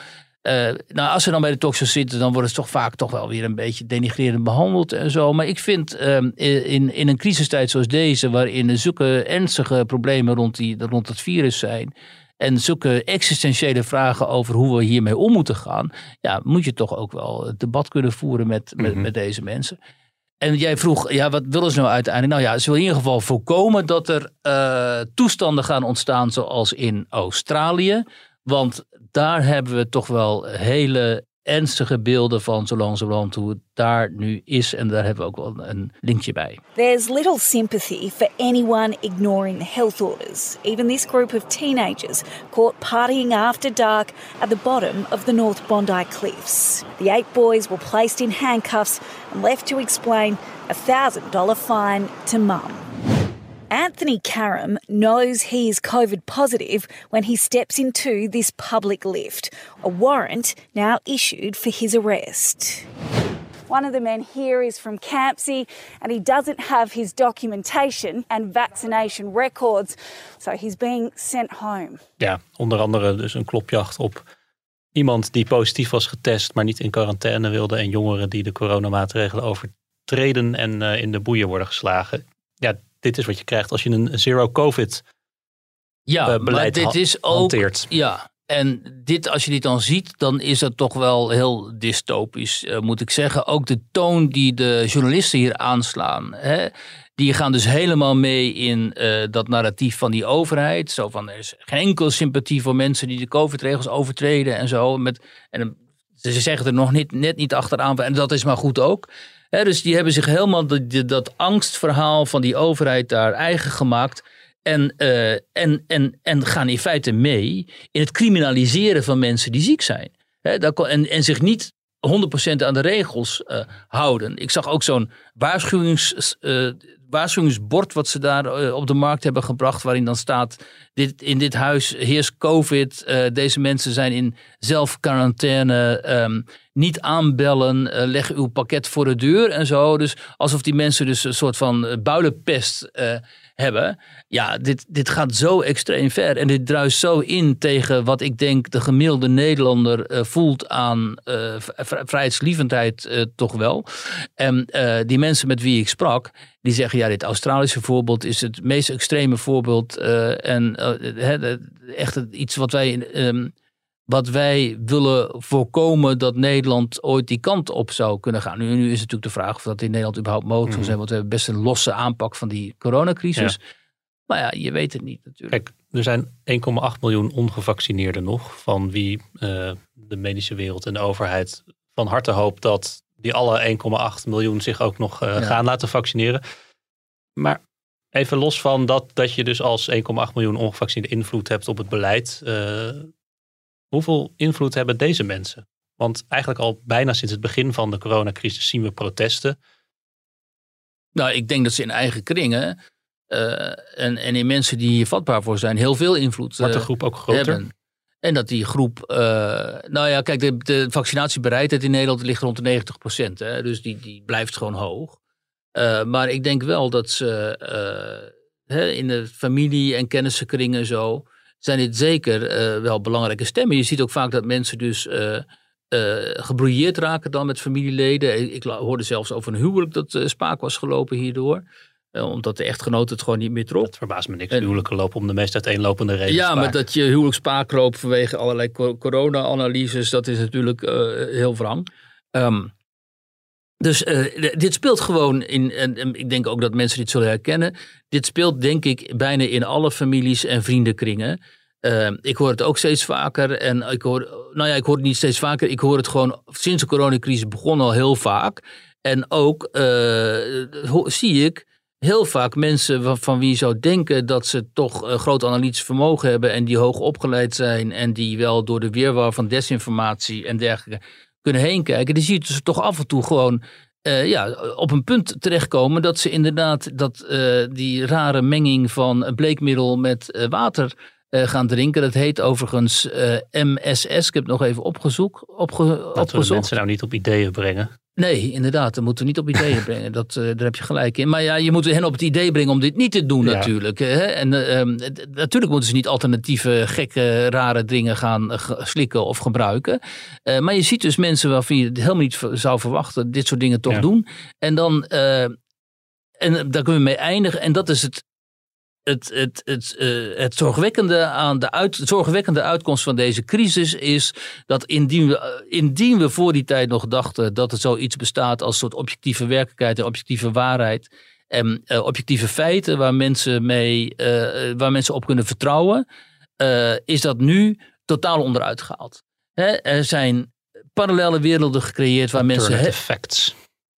Uh, nou, als ze dan bij de talkshows zitten, dan worden ze toch vaak toch wel weer een beetje denigrerend behandeld en zo. Maar ik vind um, in, in een crisistijd zoals deze, waarin er zulke ernstige problemen rond, die, rond het virus zijn. En zulke existentiële vragen over hoe we hiermee om moeten gaan. Ja, moet je toch ook wel het debat kunnen voeren met, met, mm-hmm. met deze mensen. En jij vroeg, ja, wat willen ze nou uiteindelijk? Nou ja, ze willen in ieder geval voorkomen dat er uh, toestanden gaan ontstaan zoals in Australië. Want daar hebben we toch wel hele ernstige beelden van zo lang zo lang hoe het daar nu is. En daar hebben we ook wel een linkje bij. There's little sympathy for anyone ignoring the health orders. Even this group of teenagers caught partying after dark at the bottom of the North Bondi Cliffs. The eight boys were placed in handcuffs and left to explain a one thousand dollars fine to mum. Anthony Karam knows he is COVID positive when he steps into this public lift, a warrant now issued for his arrest. One of the men here is from Campsie and he doesn't have his documentation and vaccination records, so he's being sent home. Ja, onder andere dus een klopjacht op iemand die positief was getest, maar niet in quarantaine wilde en jongeren die de coronamaatregelen overtreden en uh, in de boeien worden geslagen. Ja, dit is wat je krijgt als je een zero-covid ja, uh, beleid maar dit is ook, hanteert. Ja, en dit, als je dit dan ziet, dan is dat toch wel heel dystopisch, uh, moet ik zeggen. Ook de toon die de journalisten hier aanslaan. Hè, die gaan dus helemaal mee in uh, dat narratief van die overheid. Zo van, er is geen enkel sympathie voor mensen die de covid-regels overtreden en zo. Met, en ze zeggen er nog niet, net niet achteraan, en dat is maar goed ook. He, dus die hebben zich helemaal de, de, dat angstverhaal van die overheid daar eigen gemaakt. En, uh, en, en, en gaan in feite mee in het criminaliseren van mensen die ziek zijn. He, dat kon, en, en zich niet honderd procent aan de regels uh, houden. Ik zag ook zo'n waarschuwings, uh, waarschuwingsbord wat ze daar uh, op de markt hebben gebracht. Waarin dan staat, dit, in dit huis heerst COVID. Uh, deze mensen zijn in zelfquarantaine. Um, Niet aanbellen, uh, leg uw pakket voor de deur en zo. Dus alsof die mensen dus een soort van builenpest uh, hebben. Ja, dit, dit gaat zo extreem ver. En dit druist zo in tegen wat ik denk de gemiddelde Nederlander uh, voelt aan uh, v- vrijheidslievendheid uh, toch wel. En uh, die mensen met wie ik sprak, die zeggen ja, dit Australische voorbeeld is het meest extreme voorbeeld. Uh, en uh, he, echt iets wat wij... Um, Wat wij willen voorkomen dat Nederland ooit die kant op zou kunnen gaan. Nu, nu is natuurlijk de vraag of dat in Nederland überhaupt mogelijk zou zijn. Mm. Want we hebben best een losse aanpak van die coronacrisis. Ja. Maar ja, je weet het niet natuurlijk. Kijk, er zijn één komma acht miljoen ongevaccineerden nog. Van wie uh, de medische wereld en de overheid van harte hoopt dat die alle één komma acht miljoen zich ook nog uh, ja. gaan laten vaccineren. Maar... even los van dat, dat je dus als één komma acht miljoen ongevaccineerden invloed hebt op het beleid... Uh, hoeveel invloed hebben deze mensen? Want eigenlijk al bijna sinds het begin van de coronacrisis zien we protesten. Nou, ik denk dat ze in eigen kringen uh, en, en in mensen die hier vatbaar voor zijn heel veel invloed hebben. Wordt de groep ook groter? Hebben. En dat die groep... Uh, nou ja, kijk, de, de vaccinatiebereidheid in Nederland ligt rond de negentig procent. Hè? Dus die, die blijft gewoon hoog. Uh, maar ik denk wel dat ze uh, hè, in de familie en kennissenkringen en zo zijn dit zeker uh, wel belangrijke stemmen. Je ziet ook vaak dat mensen dus uh, uh, gebrouilleerd raken dan met familieleden. Ik hoorde zelfs over een huwelijk dat uh, spaak was gelopen hierdoor. Uh, omdat de echtgenoot het gewoon niet meer trok. Dat verbaast me niks. En, huwelijken lopen om de meest uiteenlopende redenen. Ja, spaak. Maar dat je huwelijk spaak loopt vanwege allerlei corona-analyses, dat is natuurlijk uh, heel wrang. Um, Dus uh, dit speelt gewoon in, en, en ik denk ook dat mensen dit zullen herkennen, dit speelt denk ik bijna in alle families en vriendenkringen. Uh, ik hoor het ook steeds vaker en ik hoor, nou ja, ik hoor het niet steeds vaker, ik hoor het gewoon sinds de coronacrisis begon al heel vaak. En ook uh, ho- zie ik heel vaak mensen van, van wie je zou denken dat ze toch uh, groot analytisch vermogen hebben en die hoog opgeleid zijn en die wel door de weerwar van desinformatie en dergelijke kunnen heen kijken, die ziet ze toch af en toe gewoon uh, ja, op een punt terechtkomen dat ze inderdaad dat, uh, die rare menging van bleekmiddel met uh, water uh, gaan drinken. Dat heet overigens uh, M S S. Ik heb het nog even opgezoek, opge, opgezocht. Laten we de mensen nou niet op ideeën brengen. Nee, inderdaad. Dat moeten we niet op ideeën brengen. Dat, uh, daar heb je gelijk in. Maar ja, je moet hen op het idee brengen om dit niet te doen, ja. natuurlijk. Hè? En uh, um, d- natuurlijk moeten ze niet alternatieve, gekke, rare dingen gaan uh, slikken of gebruiken. Uh, maar je ziet dus mensen waarvan je het helemaal niet v- zou verwachten, dit soort dingen toch ja. doen. En dan, uh, en daar kunnen we mee eindigen. En dat is het, het, het, het, uh, het, zorgwekkende aan de uit, het zorgwekkende uitkomst van deze crisis is dat indien we, indien we voor die tijd nog dachten dat er zoiets bestaat als een soort objectieve werkelijkheid en objectieve waarheid en uh, objectieve feiten waar mensen, mee, uh, waar mensen op kunnen vertrouwen, uh, is dat nu totaal onderuit gehaald. Hè? Er zijn parallele werelden gecreëerd waar mensen... He- facts.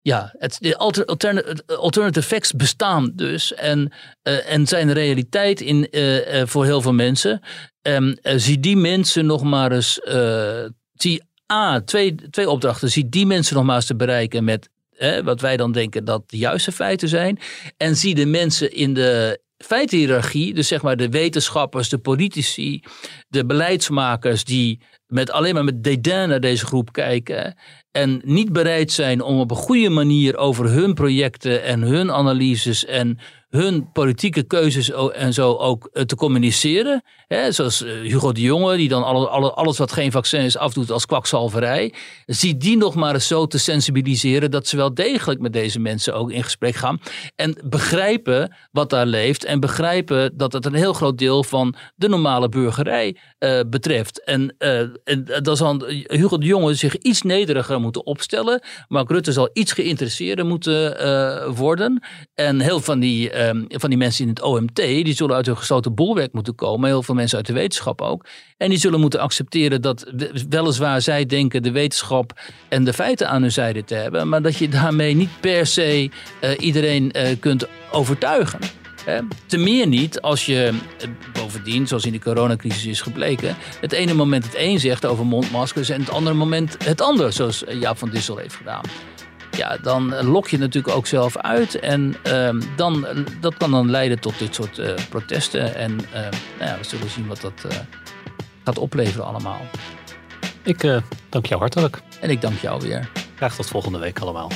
Ja, het, de alternative, alternative facts bestaan dus en, uh, en zijn realiteit in, uh, uh, voor heel veel mensen. Um, uh, zie die mensen nog maar eens, uh, zie A, twee, twee opdrachten, zie die mensen nog maar eens te bereiken met eh, wat wij dan denken dat de juiste feiten zijn. En zie de mensen in de feitenhiërarchie, dus zeg maar de wetenschappers, de politici, de beleidsmakers die met alleen maar met dédain naar deze groep kijken en niet bereid zijn om op een goede manier over hun projecten en hun analyses en hun politieke keuzes en zo ook te communiceren. He, zoals Hugo de Jonge, die dan alles, alles wat geen vaccin is afdoet als kwakzalverij. Zie die nog maar eens zo te sensibiliseren dat ze wel degelijk met deze mensen ook in gesprek gaan. En begrijpen wat daar leeft. En begrijpen dat het een heel groot deel van de normale burgerij uh, betreft. En, uh, en dan zal Hugo de Jonge zich iets nederiger moeten opstellen. Mark Rutte zal iets geïnteresseerder moeten uh, worden. En heel van die... Uh, van die mensen in het O M T, die zullen uit hun gesloten bolwerk moeten komen. Heel veel mensen uit de wetenschap ook. En die zullen moeten accepteren dat weliswaar zij denken de wetenschap en de feiten aan hun zijde te hebben. Maar dat je daarmee niet per se uh, iedereen uh, kunt overtuigen. Hè? Te meer niet als je uh, bovendien, zoals in de coronacrisis is gebleken, het ene moment het een zegt over mondmaskers en het andere moment het ander. Zoals Jaap van Dissel heeft gedaan. Ja, dan lok je natuurlijk ook zelf uit. En uh, dan, dat kan dan leiden tot dit soort uh, protesten. En uh, nou ja, we zullen zien wat dat uh, gaat opleveren allemaal. Ik uh, dank jou hartelijk. En ik dank jou weer. Graag tot volgende week allemaal.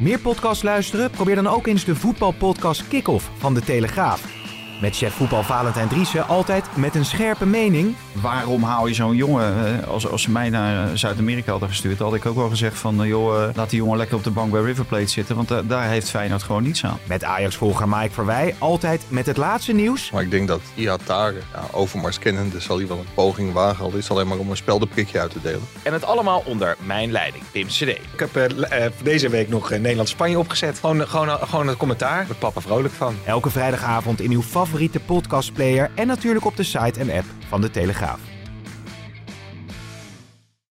Meer podcasts luisteren? Probeer dan ook eens de voetbalpodcast Kick-Off van De Telegraaf. Met chef voetbal Valentijn Driessen altijd met een scherpe mening. Waarom haal je zo'n jongen? Als, als ze mij naar Zuid-Amerika hadden gestuurd, had ik ook wel gezegd van joh, laat die jongen lekker op de bank bij River Plate zitten. Want da- daar heeft Feyenoord gewoon niets aan. Met Ajax-volger Mike Verwij altijd met het laatste nieuws. Maar ik denk dat Iatare, ja, Overmars kennende, zal hij wel een poging wagen. Al is het alleen maar om een speldenprikje uit te delen. En het allemaal onder mijn leiding, Pim C D. Ik heb uh, uh, deze week nog Nederland-Spanje opgezet. Gewoon, gewoon, gewoon het commentaar. Daar papa vrolijk van. Elke vrijdagavond in uw favoriete podcastplayer en natuurlijk op de site en app van De Telegraaf.